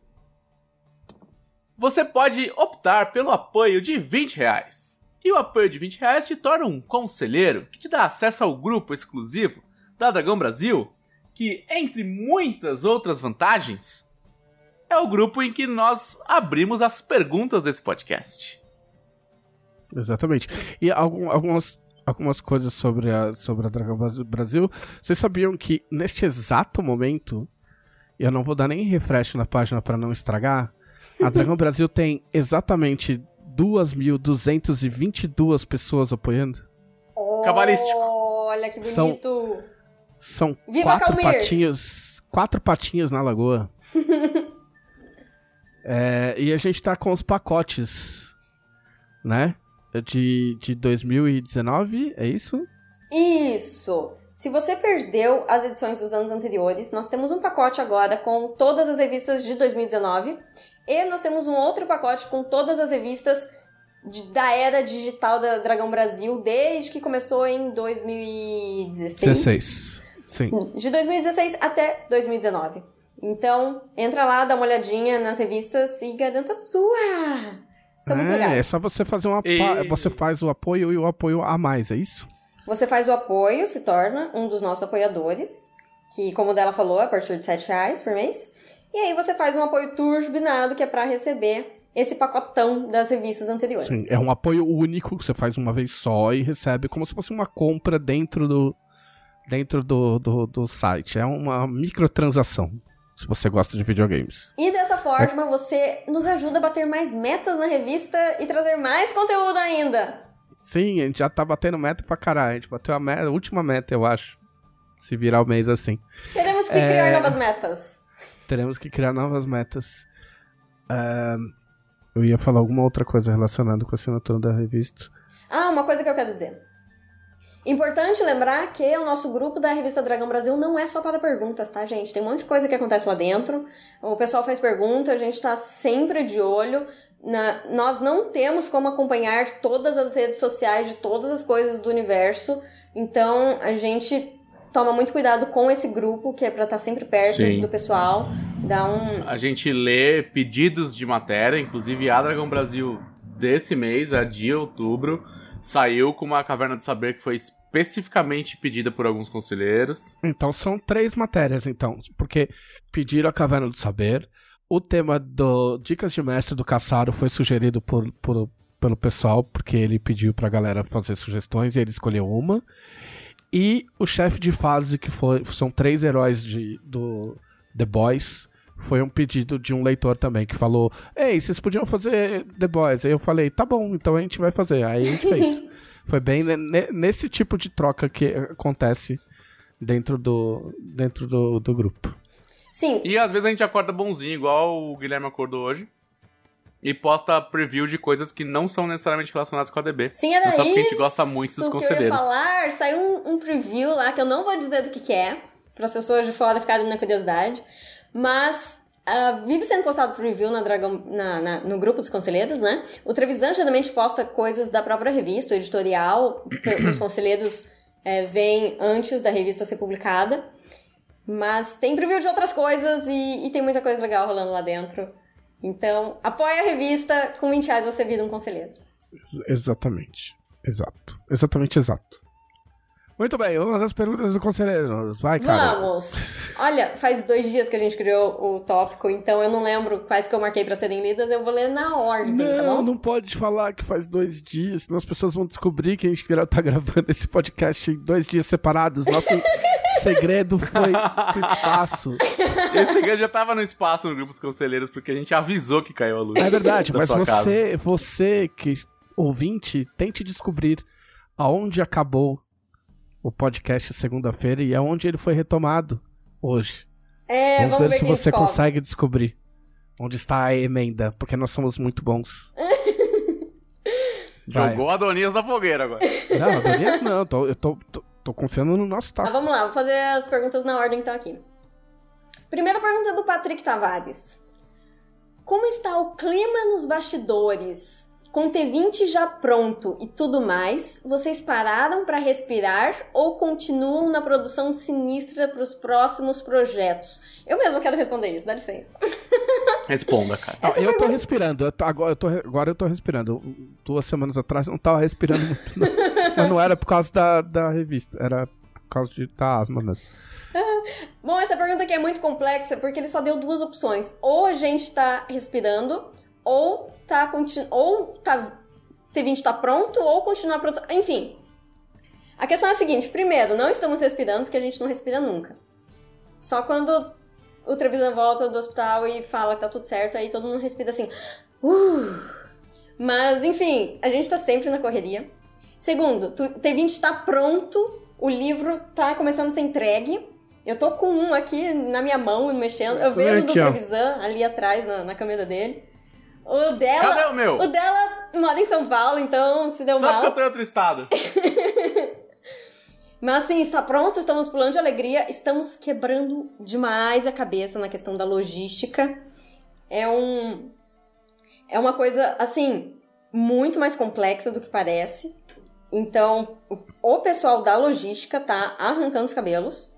você pode optar pelo apoio de vinte reais. E o apoio de vinte reais te torna um conselheiro que te dá acesso ao grupo exclusivo da Dragão Brasil, que, entre muitas outras vantagens, é o grupo em que nós abrimos as perguntas desse podcast. Exatamente. E algum, algumas, algumas coisas sobre a, sobre a Dragão Brasil. Vocês sabiam que, neste exato momento, eu não vou dar nem refresh na página para não estragar, a Dragão Brasil tem exatamente duas mil duzentas e vinte e duas pessoas apoiando. Oh, cabalístico. Olha que bonito. São, são quatro patinhos, quatro patinhos na lagoa. É, e a gente tá com os pacotes, né? De, de dois mil e dezenove, é isso? Isso. Se você perdeu as edições dos anos anteriores, nós temos um pacote agora com todas as revistas de dois mil e dezenove. E nós temos um outro pacote com todas as revistas de, da era digital da Dragão Brasil, desde que começou em dois mil e dezesseis. Sim. De dois mil e dezesseis até dois mil e dezenove. Então, entra lá, dá uma olhadinha nas revistas e garanta a sua. São é, muito legais. É só você fazer um apoio. Você faz o apoio e o apoio a mais, é isso? Você faz o apoio, se torna um dos nossos apoiadores, que, como o dela falou, é a partir de sete reais por mês. E aí você faz um apoio turbinado, que é pra receber esse pacotão das revistas anteriores. Sim, é um apoio único, que você faz uma vez só e recebe como se fosse uma compra dentro do, dentro do, do, do site. É uma microtransação, se você gosta de videogames. E dessa forma, é. você nos ajuda a bater mais metas na revista e trazer mais conteúdo ainda. Sim, a gente já tá batendo meta pra caralho. A gente bateu a, meta, a última meta, eu acho, se virar o mês assim. Teremos que é... criar novas metas. Teremos que criar novas metas. Uh, eu ia falar alguma outra coisa relacionada com a assinatura da revista. Ah, uma coisa que eu quero dizer. Importante lembrar que o nosso grupo da revista Dragão Brasil não é só para perguntas, tá, gente? Tem um monte de coisa que acontece lá dentro. O pessoal faz pergunta, a gente tá sempre de olho. Na... Nós não temos como acompanhar todas as redes sociais de todas as coisas do universo. Então, a gente... toma muito cuidado com esse grupo, que é pra estar sempre perto Sim. do pessoal. Dá um... A gente lê pedidos de matéria, inclusive a Dragão Brasil desse mês, a de outubro, saiu com uma Caverna do Saber que foi especificamente pedida por alguns conselheiros. Então são três matérias, então, porque pediram a Caverna do Saber, o tema do Dicas de Mestre do Cassaro foi sugerido por, por, pelo pessoal, porque ele pediu pra galera fazer sugestões e ele escolheu uma. E o chefe de fase, que foi, são três heróis de, do The Boys, foi um pedido de um leitor também, que falou, ei, vocês podiam fazer The Boys. Aí eu falei, tá bom, então a gente vai fazer. Aí a gente fez. Foi bem ne- nesse tipo de troca que acontece dentro do, dentro do, do grupo. Sim. E às vezes a gente acorda bonzinho, igual o Guilherme acordou hoje. e posta preview de coisas que não são necessariamente relacionadas com a D B. Sim, era isso. Só porque a gente gosta muito dos conselheiros. Que eu ia falar, saiu um, um preview lá, que eu não vou dizer do que que é, para as pessoas de fora ficarem na curiosidade, mas... Uh, vive sendo postado por review na Dragão, na, na, no grupo dos conselheiros, né? O Trevisan geralmente posta coisas da própria revista, o editorial, os conselheiros é, vêm antes da revista ser publicada, mas tem preview de outras coisas e, e tem muita coisa legal rolando lá dentro. Então, apoia a revista, com vinte reais você vira um conselheiro. Exatamente, exato, exatamente exato. Muito bem, vamos às perguntas do conselheiro. Vai, cara. Vamos! Olha, faz dois dias que a gente criou o tópico, então eu não lembro quais que eu marquei pra serem lidas, eu vou ler na ordem, não, tá bom? Não, não pode falar que faz dois dias, senão as pessoas vão descobrir que a gente tá gravando esse podcast em dois dias separados. Nosso segredo foi pro espaço. Esse segredo já tava no espaço no grupo dos conselheiros, porque a gente avisou que caiu a luz. É verdade, mas você, você que ouvinte, tente descobrir aonde acabou o podcast segunda-feira e é onde ele foi retomado hoje. É, vamos, vamos ver, ver se você descobre. Consegue descobrir onde está a emenda, porque nós somos muito bons. Jogou a Adonis na fogueira agora. Não, Adonis não, tô, eu tô, tô, tô confiando no nosso taco. Mas vamos lá, vou fazer as perguntas na ordem que estão aqui. Primeira pergunta é do Patrick Tavares. Como está o clima nos bastidores? Com o T vinte já pronto e tudo mais, vocês pararam para respirar ou continuam na produção sinistra para os próximos projetos? Eu mesma quero responder isso, dá licença. Responda, cara. Essa eu pergunta... tô respirando, eu tô, agora, eu tô, agora eu tô respirando. Duas semanas atrás eu não tava respirando muito, não. Mas não era por causa da, da revista, era por causa de, da asma mesmo. Bom, essa pergunta aqui é muito complexa porque ele só deu duas opções. Ou a gente tá respirando... Ou tá, continu- ou tá T vinte tá pronto, ou continuar a produção. Enfim, a questão é a seguinte. Primeiro, não estamos respirando, porque a gente não respira nunca. Só quando o Trevisan volta do hospital e fala que tá tudo certo, aí todo mundo respira assim. Uh! Mas, enfim, a gente tá sempre na correria. Segundo, T vinte tá pronto, o livro tá começando a ser entregue. Eu tô com um aqui na minha mão, mexendo. Eu vejo aqui, do Trevisan ali atrás, na, na câmera dele. O dela, cadê o meu? O dela mora em São Paulo, então se deu só mal. Só que eu tô em outro estado. Mas assim, está pronto, estamos pulando de alegria, estamos quebrando demais a cabeça na questão da logística. É um... É uma coisa, assim, muito mais complexa do que parece. Então, o pessoal da logística tá arrancando os cabelos.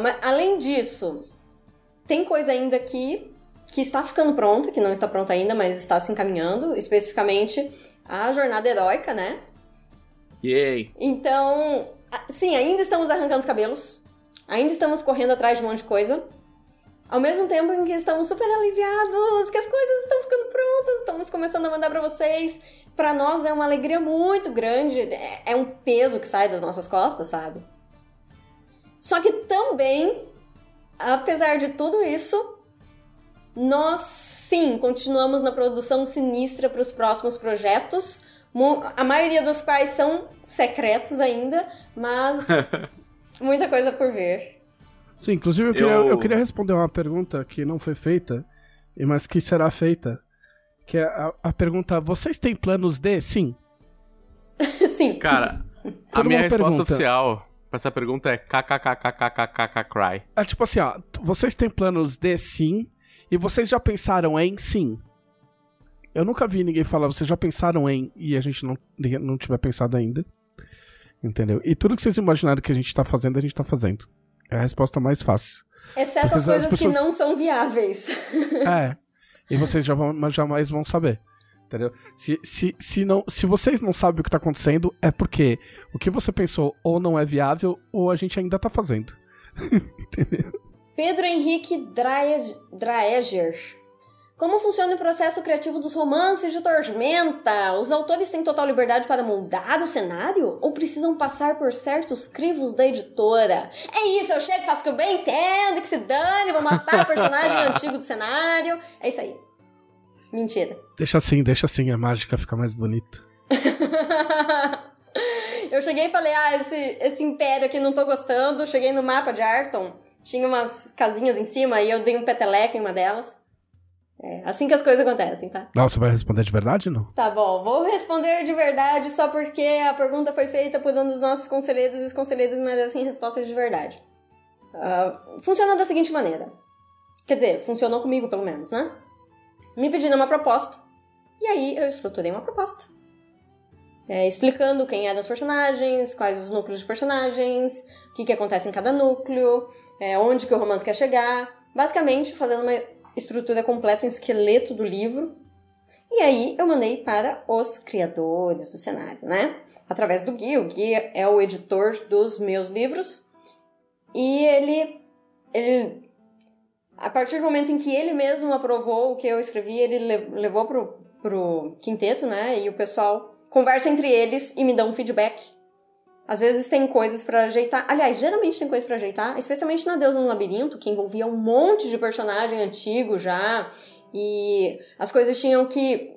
Mas, além disso, tem coisa ainda que... que está ficando pronta, que não está pronta ainda, mas está se encaminhando, especificamente a Jornada Heróica, né? Yay! Então, sim, ainda estamos arrancando os cabelos, ainda estamos correndo atrás de um monte de coisa, ao mesmo tempo em que estamos super aliviados, que as coisas estão ficando prontas, estamos começando a mandar para vocês. Para nós é uma alegria muito grande, é um peso que sai das nossas costas, sabe? Só que também, apesar de tudo isso, nós, sim, continuamos na produção sinistra para os próximos projetos, a maioria dos quais são secretos ainda, mas muita coisa por ver. Sim, inclusive eu queria, eu... eu queria responder uma pergunta que não foi feita, mas que será feita, que é a, a pergunta, vocês têm planos de? Sim. Sim. Cara, a minha resposta pergunta. Oficial para essa pergunta é kkkkkkkkcry. É tipo assim, ó, vocês têm planos de? Sim. E vocês já pensaram em? Sim. Eu nunca vi ninguém falar, vocês já pensaram em? E a gente não, não tiver pensado ainda. Entendeu? E tudo que vocês imaginaram que a gente tá fazendo, a gente tá fazendo. É a resposta mais fácil. Exceto porque as coisas as pessoas... que não são viáveis. É. E vocês já vão, jamais vão saber. Entendeu? Se, se, se, não, se vocês não sabem o que tá acontecendo, é porque o que você pensou ou não é viável, ou a gente ainda tá fazendo. Entendeu? Pedro Henrique Draeger. Como funciona o processo criativo dos romances de Tormenta? Os autores têm total liberdade para mudar o cenário? Ou precisam passar por certos crivos da editora? É isso, eu chego, faço o que eu bem entendo, que se dane, vou matar o personagem antigo do cenário. É isso aí. Mentira. Deixa assim, deixa assim, a mágica fica mais bonita. Eu cheguei e falei, ah, esse, esse império aqui não tô gostando. Cheguei no mapa de Arton. Tinha umas casinhas em cima e eu dei um peteleco em uma delas. É assim que as coisas acontecem, tá? Não, você vai responder de verdade ou não? Tá bom, vou responder de verdade só porque a pergunta foi feita por um dos nossos conselheiros e os conselheiros merecem respostas de verdade. Uh, funciona da seguinte maneira. Quer dizer, funcionou comigo pelo menos, né? Me pediram uma proposta. E aí eu estruturei uma proposta. É, explicando quem eram os personagens, quais os núcleos de personagens, o que, que acontece em cada núcleo, é, onde que o romance quer chegar. Basicamente, fazendo uma estrutura completa, um esqueleto do livro. E aí eu mandei para os criadores do cenário, né? Através do Gui. O Gui é o editor dos meus livros. E ele, ele... A partir do momento em que ele mesmo aprovou o que eu escrevi, ele levou pro, pro quinteto, né? E o pessoal conversa entre eles e me dá um feedback. Às vezes tem coisas pra ajeitar. Aliás, geralmente tem coisas pra ajeitar, especialmente na Deusa no Labirinto, que envolvia um monte de personagem antigo já, e as coisas tinham que,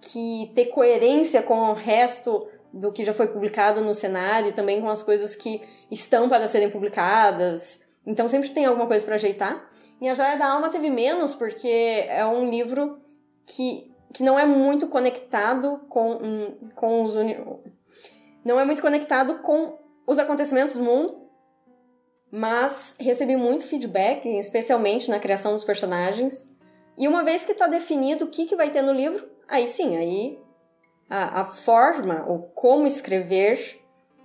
que ter coerência com o resto do que já foi publicado no cenário e também com as coisas que estão para serem publicadas. Então sempre tem alguma coisa pra ajeitar. E A Joia da Alma teve menos, porque é um livro que, que não é muito conectado com, com os... Uni... Não é muito conectado com os acontecimentos do mundo, mas recebi muito feedback, especialmente na criação dos personagens. E uma vez que está definido o que, que vai ter no livro, aí sim, aí a, a forma, ou como escrever,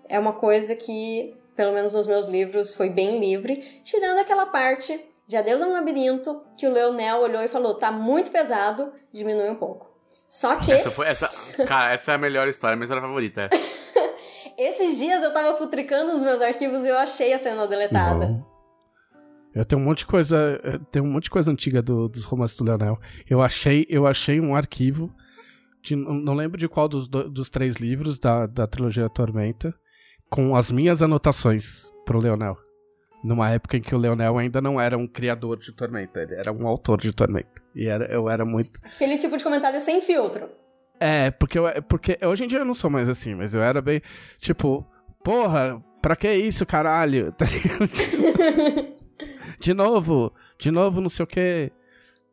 é uma coisa que, pelo menos nos meus livros, foi bem livre, tirando aquela parte de A Deusa no Labirinto, que o Leonel olhou e falou, tá muito pesado, diminui um pouco. Só que... Essa foi, essa, cara, essa é a melhor história, a minha história favorita, essa. Esses dias eu tava futricando nos meus arquivos e eu achei a cena deletada. Não. Eu tenho um monte de coisa, tem um monte de coisa antiga do, dos romances do Leonel. Eu achei, eu achei um arquivo, de, não lembro de qual dos, dos três livros da, da trilogia Tormenta, com as minhas anotações pro Leonel. Numa época em que o Leonel ainda não era um criador de Tormenta, ele era um autor de Tormenta. E era, eu era muito... Aquele tipo de comentário sem filtro. É, porque, eu, porque hoje em dia eu não sou mais assim, mas eu era bem, tipo, porra, pra que isso, caralho? Tá ligado? De novo, de novo, não sei o quê.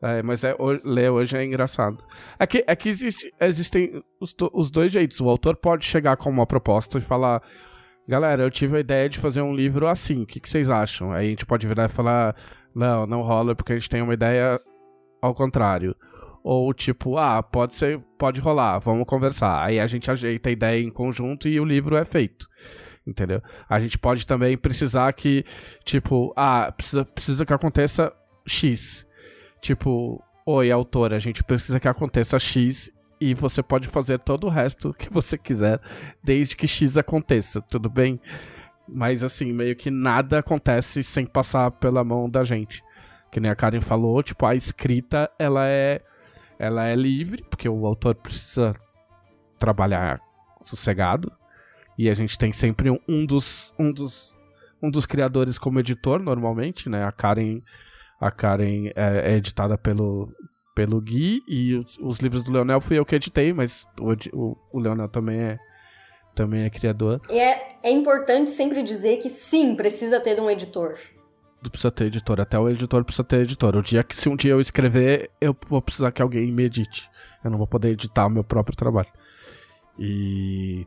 É, mas é, ler hoje é engraçado. É que, é que existe, existem os, do, os dois jeitos. O autor pode chegar com uma proposta e falar, galera, eu tive a ideia de fazer um livro assim, o que, que vocês acham? Aí a gente pode virar e falar, não, não rola, porque a gente tem uma ideia ao contrário. Ou tipo, ah, pode ser, pode rolar, vamos conversar. Aí a gente ajeita a ideia em conjunto e o livro é feito, entendeu? A gente pode também precisar que, tipo, ah, precisa, precisa que aconteça X. Tipo, oi, autora, a gente precisa que aconteça X e você pode fazer todo o resto que você quiser, desde que X aconteça, tudo bem? Mas assim, meio que nada acontece sem passar pela mão da gente. Que nem a Karen falou, tipo, a escrita, ela é... Ela é livre, porque o autor precisa trabalhar sossegado. E a gente tem sempre um, um, dos, um, dos, um dos criadores como editor, normalmente, né? A Karen, a Karen é, é editada pelo, pelo Gui. E os, os livros do Leonel fui eu que editei, mas o, o, o Leonel também é, também é criador. E é, é importante sempre dizer que sim, precisa ter um editor. Precisa ter editor, até o editor precisa ter editor. O dia que, se um dia eu escrever, eu vou precisar que alguém me edite. Eu não vou poder editar o meu próprio trabalho. E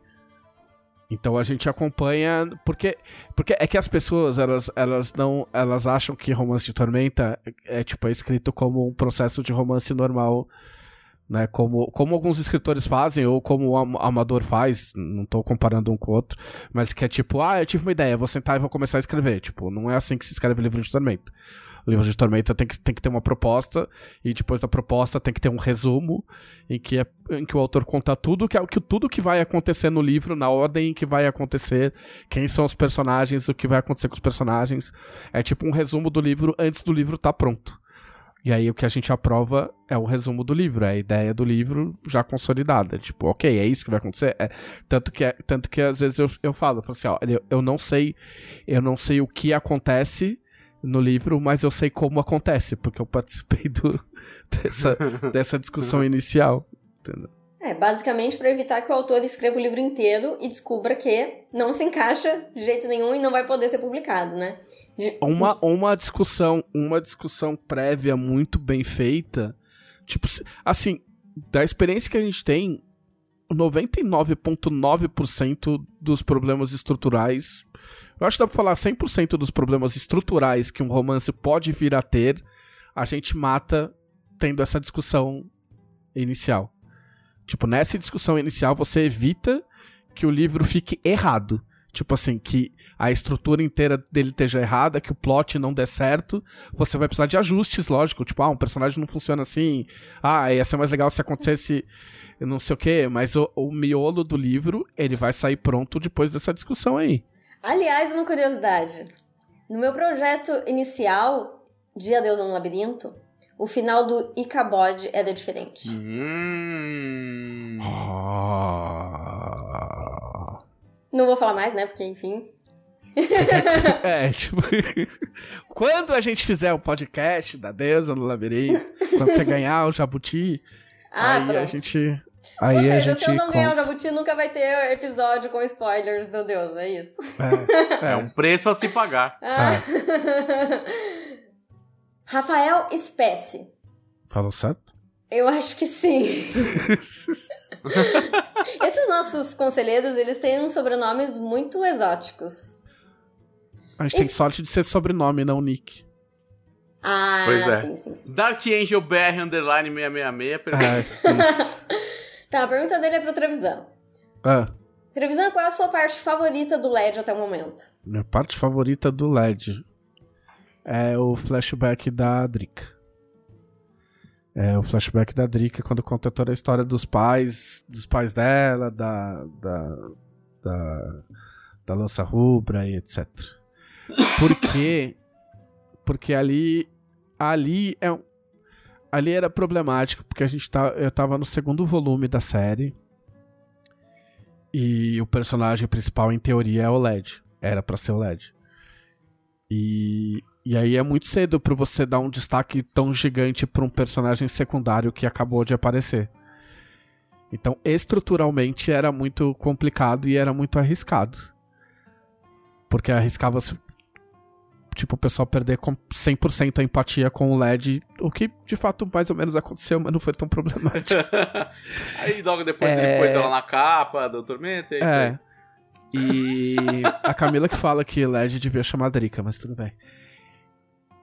então a gente acompanha, porque, porque é que as pessoas elas, elas não elas acham que romance de Tormenta é tipo é escrito como um processo de romance normal, né? Como, como alguns escritores fazem, ou como o am- amador faz, não tô comparando um com o outro, mas que é tipo, ah, eu tive uma ideia, vou sentar e vou começar a escrever. Tipo, não é assim que se escreve livro de Tormenta. O livro de Tormenta tem que, tem que ter uma proposta, e depois da proposta tem que ter um resumo, em que, é, em que o autor conta tudo que, que, tudo que vai acontecer no livro, na ordem em que vai acontecer, quem são os personagens, o que vai acontecer com os personagens. É tipo um resumo do livro antes do livro tá pronto. E aí o que a gente aprova é o resumo do livro, é a ideia do livro já consolidada. Tipo, ok, é isso que vai acontecer? É. Tanto, que, tanto que às vezes eu, eu falo, eu falo assim, ó, eu, eu não sei, eu não sei o que acontece no livro, mas eu sei como acontece, porque eu participei do, dessa, dessa discussão inicial. Entendeu? É, basicamente para evitar que o autor escreva o livro inteiro e descubra que não se encaixa de jeito nenhum e não vai poder ser publicado, né? De... Uma, uma, discussão, uma discussão prévia muito bem feita Tipo, assim, da experiência que a gente tem, noventa e nove vírgula nove por cento dos problemas estruturais, eu acho que dá pra falar cem por cento dos problemas estruturais que um romance pode vir a ter, a gente mata tendo essa discussão inicial. Tipo, nessa discussão inicial você evita que o livro fique errado. Tipo assim, que a estrutura inteira dele esteja errada, que o plot não dê certo, você vai precisar de ajustes, lógico. Tipo, ah, um personagem não funciona assim, ah, ia ser mais legal se acontecesse não sei o quê, mas o, o miolo do livro, ele vai sair pronto depois dessa discussão aí. Aliás, uma curiosidade. No meu projeto inicial de A Deusa no Labirinto, o final do Icabod era diferente. Hum. Oh. Não vou falar mais, né? Porque, enfim... é, tipo... quando a gente fizer o podcast da Deusa no Labirinto, quando você ganhar o Jabuti, ah, aí pronto. a gente... Aí Ou seja, a gente se eu não ganhar o Jabuti, nunca vai ter episódio com spoilers do Deus, é isso? É, é um preço a se pagar. Ah. É. Rafael Espécie. Falou certo? Eu acho que sim. Esses nossos conselheiros, eles têm uns sobrenomes muito exóticos. A gente e... tem sorte de ser sobrenome, não nick. Ah, pois é. sim, sim, sim. Dark Angel B R underline seiscentos e sessenta e seis, perfeito. Tá, a pergunta dele é pro Trevisan. Ah. Trevisan, qual é a sua parte favorita do L E D até o momento? Minha parte favorita do L E D é o flashback da Drica. É o flashback da Drica quando conta toda a história dos pais, dos pais dela, da da da, da lança rubra e etcétera. Por quê? Porque ali ali é um Ali era problemático, porque a gente tá, eu tava no segundo volume da série e o personagem principal, em teoria, é o L E D. Era pra ser o L E D. E, e aí é muito cedo pra você dar um destaque tão gigante pra um personagem secundário que acabou de aparecer. Então, estruturalmente, era muito complicado e era muito arriscado. Porque arriscava-se... Tipo, o pessoal perder cem por cento a empatia com o L E D, o que de fato mais ou menos aconteceu, mas não foi tão problemático. Aí logo depois é... ele pôs ela na capa do Tormenta, é isso é. Aí. E a Camila que fala que L E D devia chamar a Drica, mas tudo bem.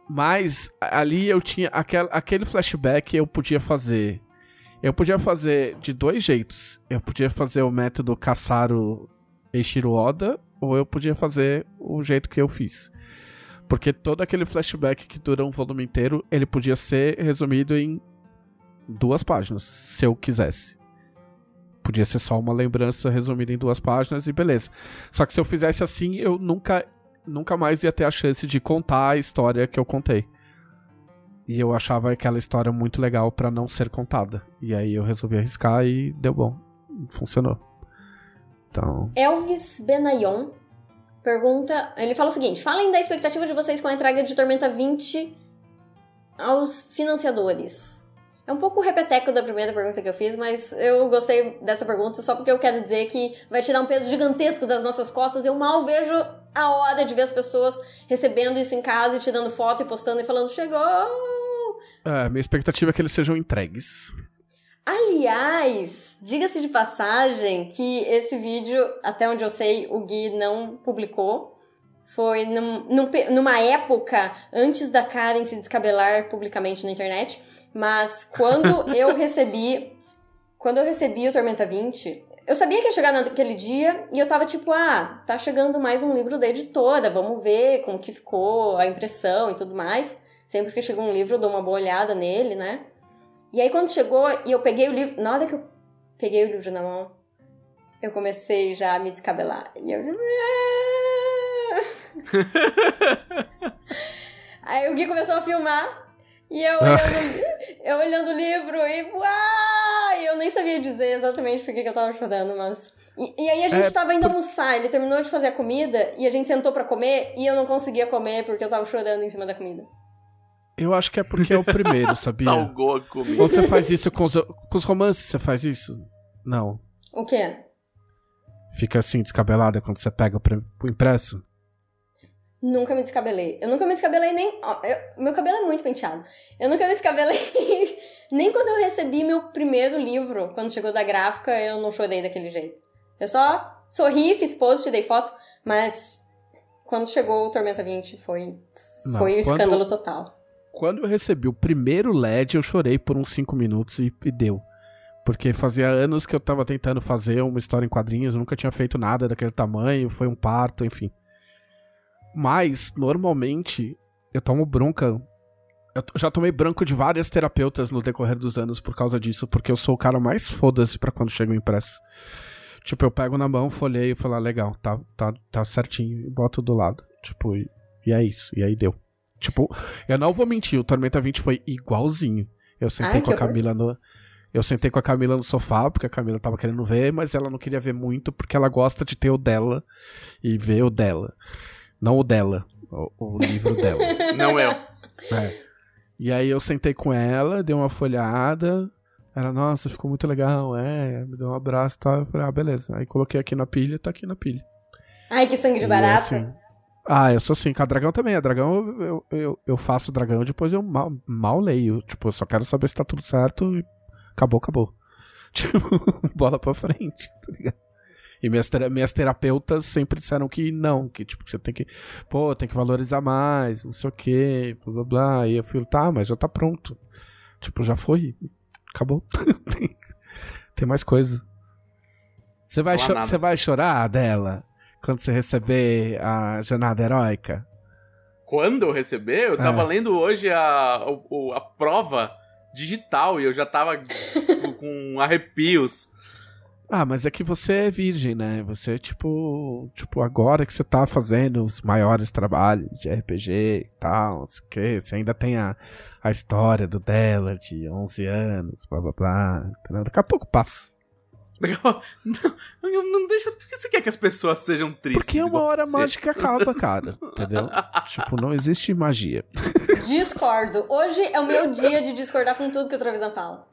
Mas ali eu tinha aquel, aquele flashback eu podia fazer. Eu podia fazer de dois jeitos. Eu podia fazer o método Cassaro Eiichiro Oda, ou eu podia fazer o jeito que eu fiz. Porque todo aquele flashback que dura um volume inteiro, ele podia ser resumido em duas páginas, se eu quisesse. Podia ser só uma lembrança resumida em duas páginas e beleza. Só que se eu fizesse assim, eu nunca, nunca mais ia ter a chance de contar a história que eu contei. E eu achava aquela história muito legal pra não ser contada. E aí eu resolvi arriscar e deu bom. Funcionou. Então... Elvis Benayon pergunta, ele fala o seguinte: falem da expectativa de vocês com a entrega de Tormenta vinte aos financiadores. É um pouco repeteco da primeira pergunta que eu fiz, mas eu gostei dessa pergunta só porque eu quero dizer que vai tirar um peso gigantesco das nossas costas. Eu mal vejo a hora de ver as pessoas recebendo isso em casa e tirando foto e postando e falando, chegou! Ah, minha expectativa é que eles sejam entregues. Aliás, diga-se de passagem que esse vídeo, até onde eu sei, o Gui não publicou. Foi num, num, numa época antes da Karen se descabelar publicamente na internet. Mas quando eu recebi quando eu recebi o Tormenta vinte, eu sabia que ia chegar naquele dia e eu tava tipo, ah, tá chegando mais um livro da editora, vamos ver como que ficou a impressão e tudo mais. Sempre que chega um livro eu dou uma boa olhada nele, né? E aí quando chegou e eu peguei o livro... Na hora que eu peguei o livro na mão, eu comecei já a me descabelar. E eu... Aí o Gui começou a filmar. E eu olhando, eu olhando o livro e... Uau! E eu nem sabia dizer exatamente por que eu tava chorando, mas... E, e aí a gente é, tava indo por... almoçar, ele terminou de fazer a comida e a gente sentou pra comer e eu não conseguia comer porque eu tava chorando em cima da comida. Eu acho que é porque é o primeiro, sabia? Salgou a comida. Ou você faz isso com os, com os romances, você faz isso? Não. O quê? Fica assim, descabelada, quando você pega o impresso? Nunca me descabelei. Eu nunca me descabelei nem... Ó, eu, meu cabelo é muito penteado. Eu nunca me descabelei Nem quando eu recebi meu primeiro livro, quando chegou da gráfica, eu não chorei daquele jeito. Eu só sorri, fiz post, dei foto, mas quando chegou o Tormenta vinte foi, não, foi um quando, escândalo total. Quando eu recebi o primeiro L E D, eu chorei por uns cinco minutos e, e deu. Porque fazia anos que eu tava tentando fazer uma história em quadrinhos, eu nunca tinha feito nada daquele tamanho, foi um parto, enfim. Mas, normalmente, eu tomo bronca. Eu já tomei branco de várias terapeutas no decorrer dos anos por causa disso, porque eu sou o cara mais foda-se pra quando chega o impresso. Tipo, eu pego na mão, folheio e falo, ah, legal, tá, tá, tá certinho, e boto do lado. Tipo, e, e é isso, e aí deu. Tipo, eu não vou mentir, o Tormenta vinte foi igualzinho. Eu sentei ah, com a Camila no... Eu sentei com a Camila no sofá, porque a Camila tava querendo ver, mas ela não queria ver muito, porque ela gosta de ter o dela e ver o dela. Não o dela, o, o livro dela. Não eu. É. E aí eu sentei com ela, dei uma folhada, ela, nossa, ficou muito legal, é, me deu um abraço e tal, eu falei, ah, beleza. Aí coloquei aqui na pilha, tá aqui na pilha. Ai, que sangue de barata. Assim, ah, eu sou assim, com a Dragão também, a Dragão, eu, eu, eu faço Dragão e depois eu mal, mal leio, tipo, eu só quero saber se tá tudo certo e... Acabou, acabou. Tipo, bola pra frente, tá ligado? E minhas, ter- minhas terapeutas sempre disseram que não, que tipo, que você tem que, pô, tem que valorizar mais, não sei o quê, blá, blá, blá. E eu fui, tá, mas já tá pronto. Tipo, já foi, acabou. tem, tem mais coisa. Você vai, cho- você vai chorar, Adela, quando você receber a Jornada Heróica? Quando eu receber? Eu tava é. lendo hoje a, a, a prova... digital, e eu já tava com arrepios. Ah, mas é que você é virgem, né? Você, tipo, tipo agora que você tá fazendo os maiores trabalhos de R P G e tal, não sei o que, você ainda tem a, a história do dela de onze anos, blá, blá, blá. Entendeu? Daqui a pouco passa. Não, não deixa... Por que você quer que as pessoas sejam tristes? Porque uma hora mágica acaba, cara. Entendeu? Tipo, não existe magia. Discordo. Hoje é o meu dia de discordar com tudo que o Trevisan fala.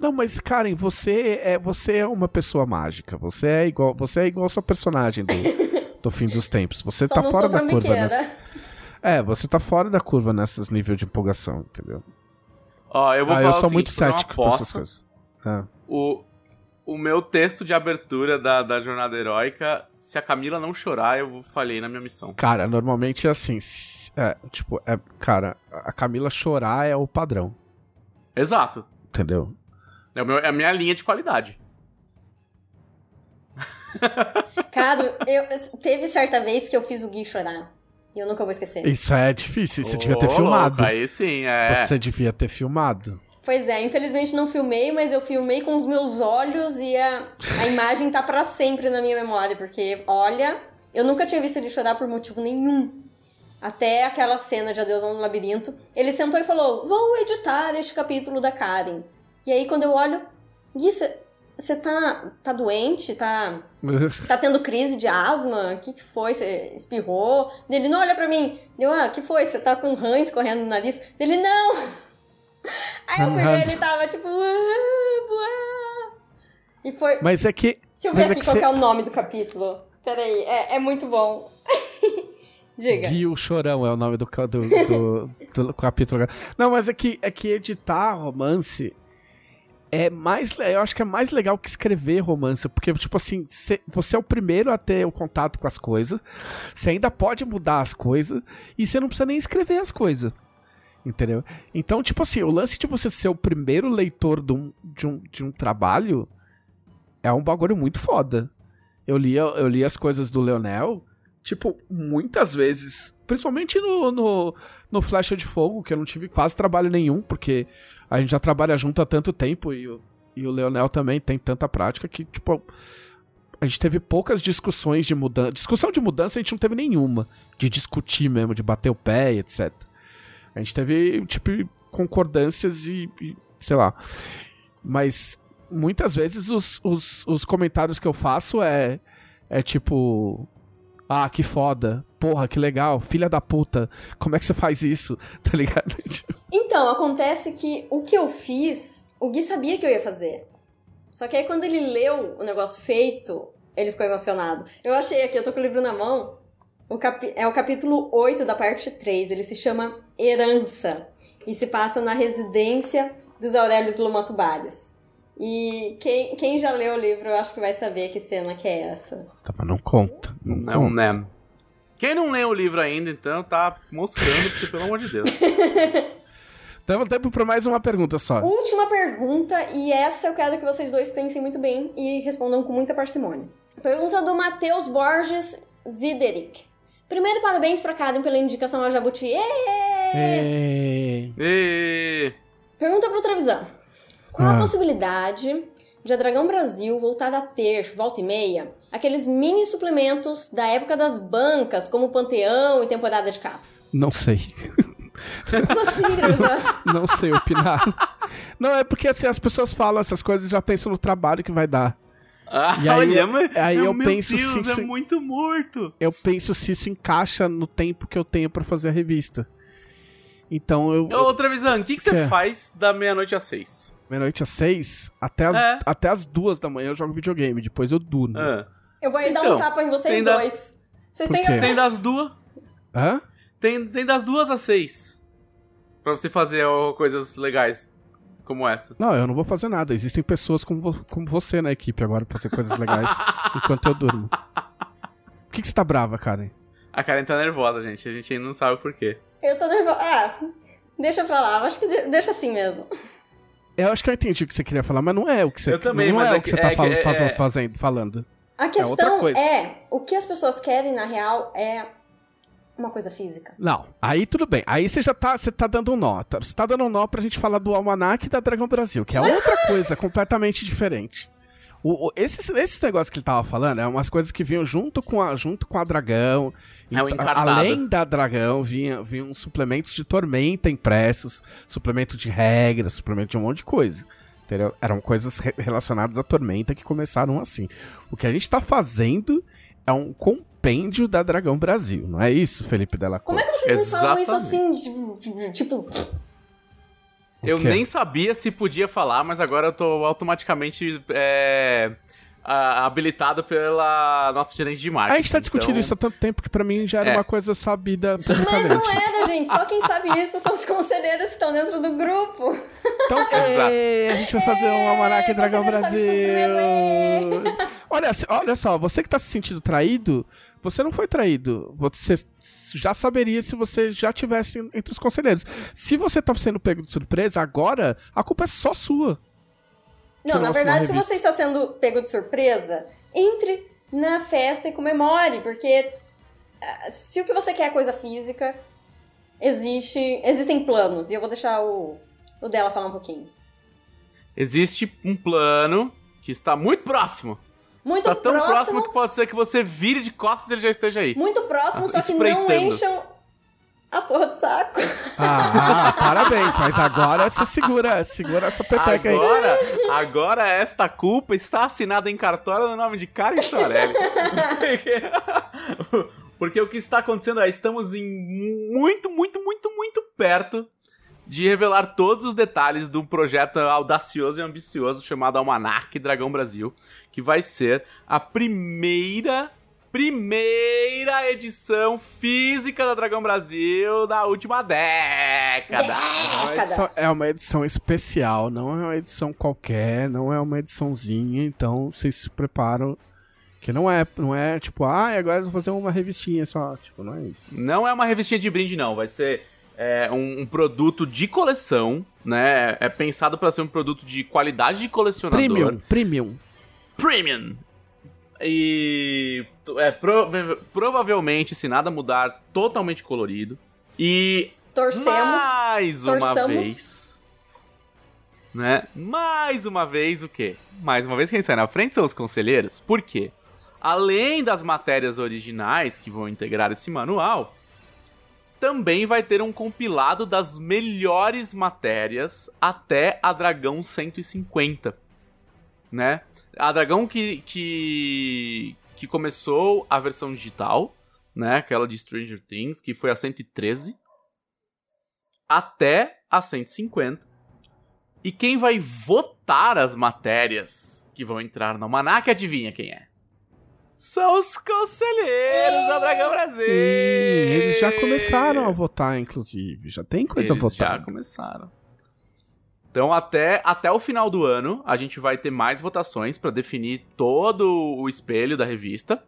Não, mas, Karen, você é, você é uma pessoa mágica. Você é igual, você é igual ao seu personagem do, do Fim dos Tempos. Você tá fora da curva nessa... É, você tá fora da curva nesses níveis de empolgação, entendeu? Ó, eu vou ah, falar eu sou assim, muito cético com essas coisas. É. O... O meu texto de abertura da, da Jornada Heróica, se a Camila não chorar, eu falhei na minha missão. Cara, normalmente é assim, é, tipo, é, cara, a Camila chorar é o padrão. Exato. Entendeu? É, o meu, é a minha linha de qualidade. Cara, eu, teve certa vez que eu fiz o Gui chorar. E eu nunca vou esquecer. Isso é difícil, você oh, devia ter filmado. Louca, aí sim, é. Você devia ter filmado. Pois é, infelizmente não filmei, mas eu filmei com os meus olhos e a, a imagem tá pra sempre na minha memória, porque, olha, eu nunca tinha visto ele chorar por motivo nenhum. Até aquela cena de A Deusa no Labirinto, ele sentou e falou, vou editar este capítulo da Karen. E aí quando eu olho, Gui, você tá, tá doente? Tá, tá tendo crise de asma? O que, que foi? Você espirrou? Ele, não, olha pra mim. Deu, ah, o que foi? Você tá com rãs correndo no nariz? Ele, não... Aí eu fui ver, ele tava tipo... Uá, uá. E foi... Mas é que... Deixa eu ver aqui é qual cê... que é o nome do capítulo. Peraí, é, é muito bom. Diga. Gui o Chorão é o nome do, do, do, do capítulo. Não, mas é que, é que editar romance é mais... Eu acho que é mais legal que escrever romance. Porque, tipo assim, cê, você é o primeiro a ter o contato com as coisas. Você ainda pode mudar as coisas. E você não precisa nem escrever as coisas. Entendeu? Então, tipo assim, o lance de você ser o primeiro leitor de um, de um, de um trabalho é um bagulho muito foda. Eu li, eu li as coisas do Leonel, tipo, muitas vezes, principalmente no, no, no Flecha de Fogo, que eu não tive quase trabalho nenhum, porque a gente já trabalha junto há tanto tempo e o, e o Leonel também tem tanta prática que, tipo... A gente teve poucas discussões de mudança. Discussão de mudança a gente não teve nenhuma. De discutir mesmo, de bater o pé e etcétera. A gente teve, tipo, concordâncias e, e sei lá. Mas muitas vezes os, os, os comentários que eu faço é, é tipo... Ah, que foda. Porra, que legal. Filha da puta. Como é que você faz isso? Tá ligado? Então, acontece que o que eu fiz, o Gui sabia que eu ia fazer. Só que aí quando ele leu o negócio feito, ele ficou emocionado. Eu achei aqui, eu tô com o livro na mão... O capi- é o capítulo oito da parte três, ele se chama Herança e se passa na residência dos Aurélios Lumantubários. E quem, quem já leu o livro, eu acho que vai saber que cena que é essa. Tá, mas não conta. Não, não conta. Né? Quem não leu o livro ainda, então, tá moscando, porque, pelo amor de Deus. Damos tempo pra mais uma pergunta só. Última pergunta, e essa eu quero que vocês dois pensem muito bem e respondam com muita parcimônia. Pergunta do Matheus Borges Zideric. Primeiro, parabéns pra Karen pela indicação ao Jabuti. Êêêê! Êêêê! Pergunta pro Trevisan. Qual ah. a possibilidade de a Dragão Brasil voltar a ter, volta e meia, aqueles mini suplementos da época das bancas, como Panteão e Temporada de Caça? Não sei. Como assim, Trevisan? Não sei opinar. Não, é porque assim, as pessoas falam essas coisas e já pensam no trabalho que vai dar. Ah, e aí, olha, mas, aí eu meu penso Deus, se isso, é muito morto. Eu penso se isso encaixa no tempo que eu tenho pra fazer a revista. Então eu... Ô, Trevisan, o que, que você é? faz da meia-noite às seis? Meia-noite às seis, até as, é. até as duas da manhã eu jogo videogame, depois eu durmo. É. Eu vou aí então, dar um tapa em vocês dois. Da... Vocês têm a... Tem das duas. Hã? Tem, tem das duas às seis. Pra você fazer ó, coisas legais como essa. Não, eu não vou fazer nada. Existem pessoas como, vo- como você na equipe agora pra fazer coisas legais enquanto eu durmo. Por que, que você tá brava, Karen? A Karen tá nervosa, gente. A gente ainda não sabe o porquê. Eu tô nervosa. Ah, deixa pra lá. Eu acho que de- deixa assim mesmo. Eu acho que eu entendi o que você queria falar, mas não é o que você, eu também, não mas é é que, você tá é, fal- é, faz- fazendo, falando. A questão é, é, o que as pessoas querem, na real, é uma coisa física. Não, aí tudo bem. Aí você já tá, você tá dando um nó. Você tá dando um nó pra gente falar do Almanac e da Dragão Brasil, que é outra coisa completamente diferente. O, o, esses, esses negócios que ele tava falando, é umas coisas que vinham junto com a, junto com a Dragão. É um encartado. Além da Dragão, vinha, vinham suplementos de Tormenta impressos, suplemento de regras, suplemento de um monte de coisa. Entendeu? Eram coisas re- relacionadas à Tormenta que começaram assim. O que a gente tá fazendo é um compêndio da Dragão Brasil, não é isso, Felipe Della Corte? Como é que vocês me falam isso assim, tipo... tipo... Eu nem sabia se podia falar, mas agora eu tô automaticamente é, a, habilitado pela nossa gerente de marketing. A gente tá discutindo então... isso há tanto tempo que pra mim já era é. uma coisa sabida publicamente. Mas não era, gente. Só quem sabe isso são os conselheiros que estão dentro do grupo. Então, é, a gente vai fazer um Almanac Dragão Brasil. Olha, olha só, você que tá se sentindo traído, você não foi traído. Você já saberia se você já estivesse entre os conselheiros. Se você tá sendo pego de surpresa, agora a culpa é só sua. Não, na verdade, se você está sendo pego de surpresa, entre na festa e comemore. Porque se o que você quer é coisa física, existe, existem planos. E eu vou deixar o, o dela falar um pouquinho. Existe um plano que está muito próximo. Muito tá tão próximo, próximo que pode ser que você vire de costas e ele já esteja aí. Muito próximo, ah, só que não encham a porra do saco. Ah, ah parabéns, mas agora você segura, segura essa peteca agora, aí. Agora esta culpa está assinada em cartório no nome de Karen Soarelli. Porque, porque o que está acontecendo é, estamos em muito, muito, muito, muito perto de revelar todos os detalhes de um projeto audacioso e ambicioso chamado Almanac Dragão Brasil, que vai ser a primeira, primeira edição física da Dragão Brasil da última década. É uma edição, é uma edição especial, não é uma edição qualquer, não é uma ediçãozinha, então vocês se preparam. Que não é, não é tipo, ah, agora eu vou fazer uma revistinha só, tipo, não é isso. Não é uma revistinha de brinde, não, vai ser... É um, um produto de coleção, né? É pensado para ser um produto de qualidade de colecionador. Premium, premium. Premium. E é, pro, provavelmente, se nada mudar, totalmente colorido. E torcemos, mais uma torçamos. vez, né? Mais uma vez o quê? Mais uma vez quem sai na frente são os conselheiros. Por quê? Além das matérias originais que vão integrar esse manual... Também vai ter um compilado das melhores matérias até a Dragão cento e cinquenta, né? A Dragão que, que, que começou a versão digital, né? Aquela de Stranger Things, que foi a cento e treze, até a cento e cinquenta. E quem vai votar as matérias que vão entrar no Almanac, adivinha quem é? São os conselheiros da Dragão Brasil! Sim, eles já começaram a votar, inclusive. Já tem coisa eles votada. Eles já começaram. Então, até, até o final do ano, a gente vai ter mais votações para definir todo o espelho da revista.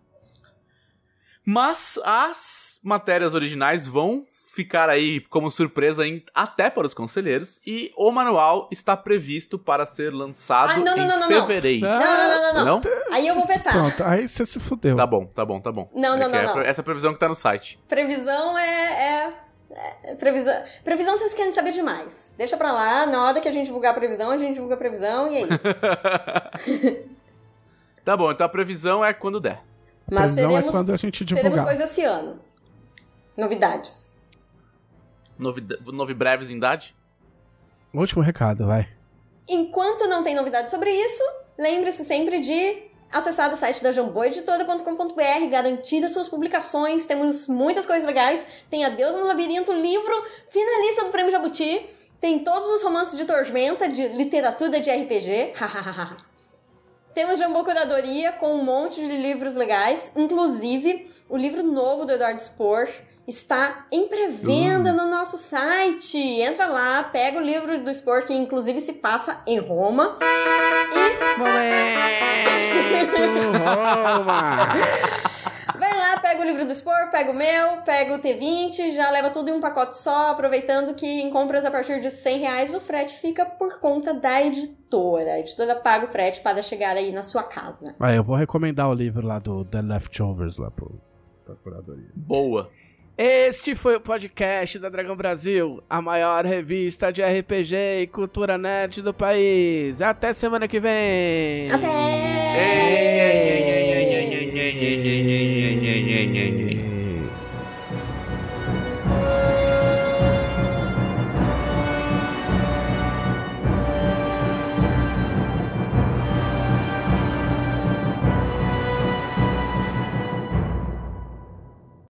Mas as matérias originais vão ficar aí como surpresa em, até para os conselheiros. E o manual está previsto para ser lançado ah, não, não, em não, não, fevereiro. Não. Não, não, não, não, não. Aí eu vou vetar. Pronto, aí você se fudeu. Tá bom, tá bom, tá bom. Não, é não, não, é, não. Essa é a previsão que tá no site. Previsão é... é... É, previsão, previsão vocês querem saber demais. Deixa pra lá, na hora que a gente divulgar a previsão, a gente divulga a previsão e é isso. Tá bom, então a previsão é quando der. Mas teremos, é quando a gente divulgar. Teremos coisas esse ano. Novidades. Novida- Novi breves em idade? Último recado, vai. Enquanto não tem novidade sobre isso, lembre-se sempre de acessar o site da jambô editora ponto com ponto b r, garantir as suas publicações, temos muitas coisas legais, tem A Deusa no Labirinto, livro finalista do Prêmio Jabuti, tem todos os romances de Tormenta, de literatura de R P G, temos Jambô Curadoria com um monte de livros legais, inclusive o livro novo do Eduardo Spohr está em pré-venda uh. no nosso site, entra lá, pega o livro do Spohr, que inclusive se passa em Roma, e... Momento! Vai lá, pega o livro do Spohr, pega o meu, pega o T vinte, já leva tudo em um pacote só, aproveitando que em compras a partir de cem reais o frete fica por conta da editora. A editora paga o frete para chegar aí na sua casa. Ah, eu vou recomendar o livro lá do The Leftovers lá pro, pra curadoria. Boa! Este foi o podcast da Dragão Brasil, a maior revista de R P G e cultura nerd do país. Até semana que vem! Até! Ei, ei, ei, ei.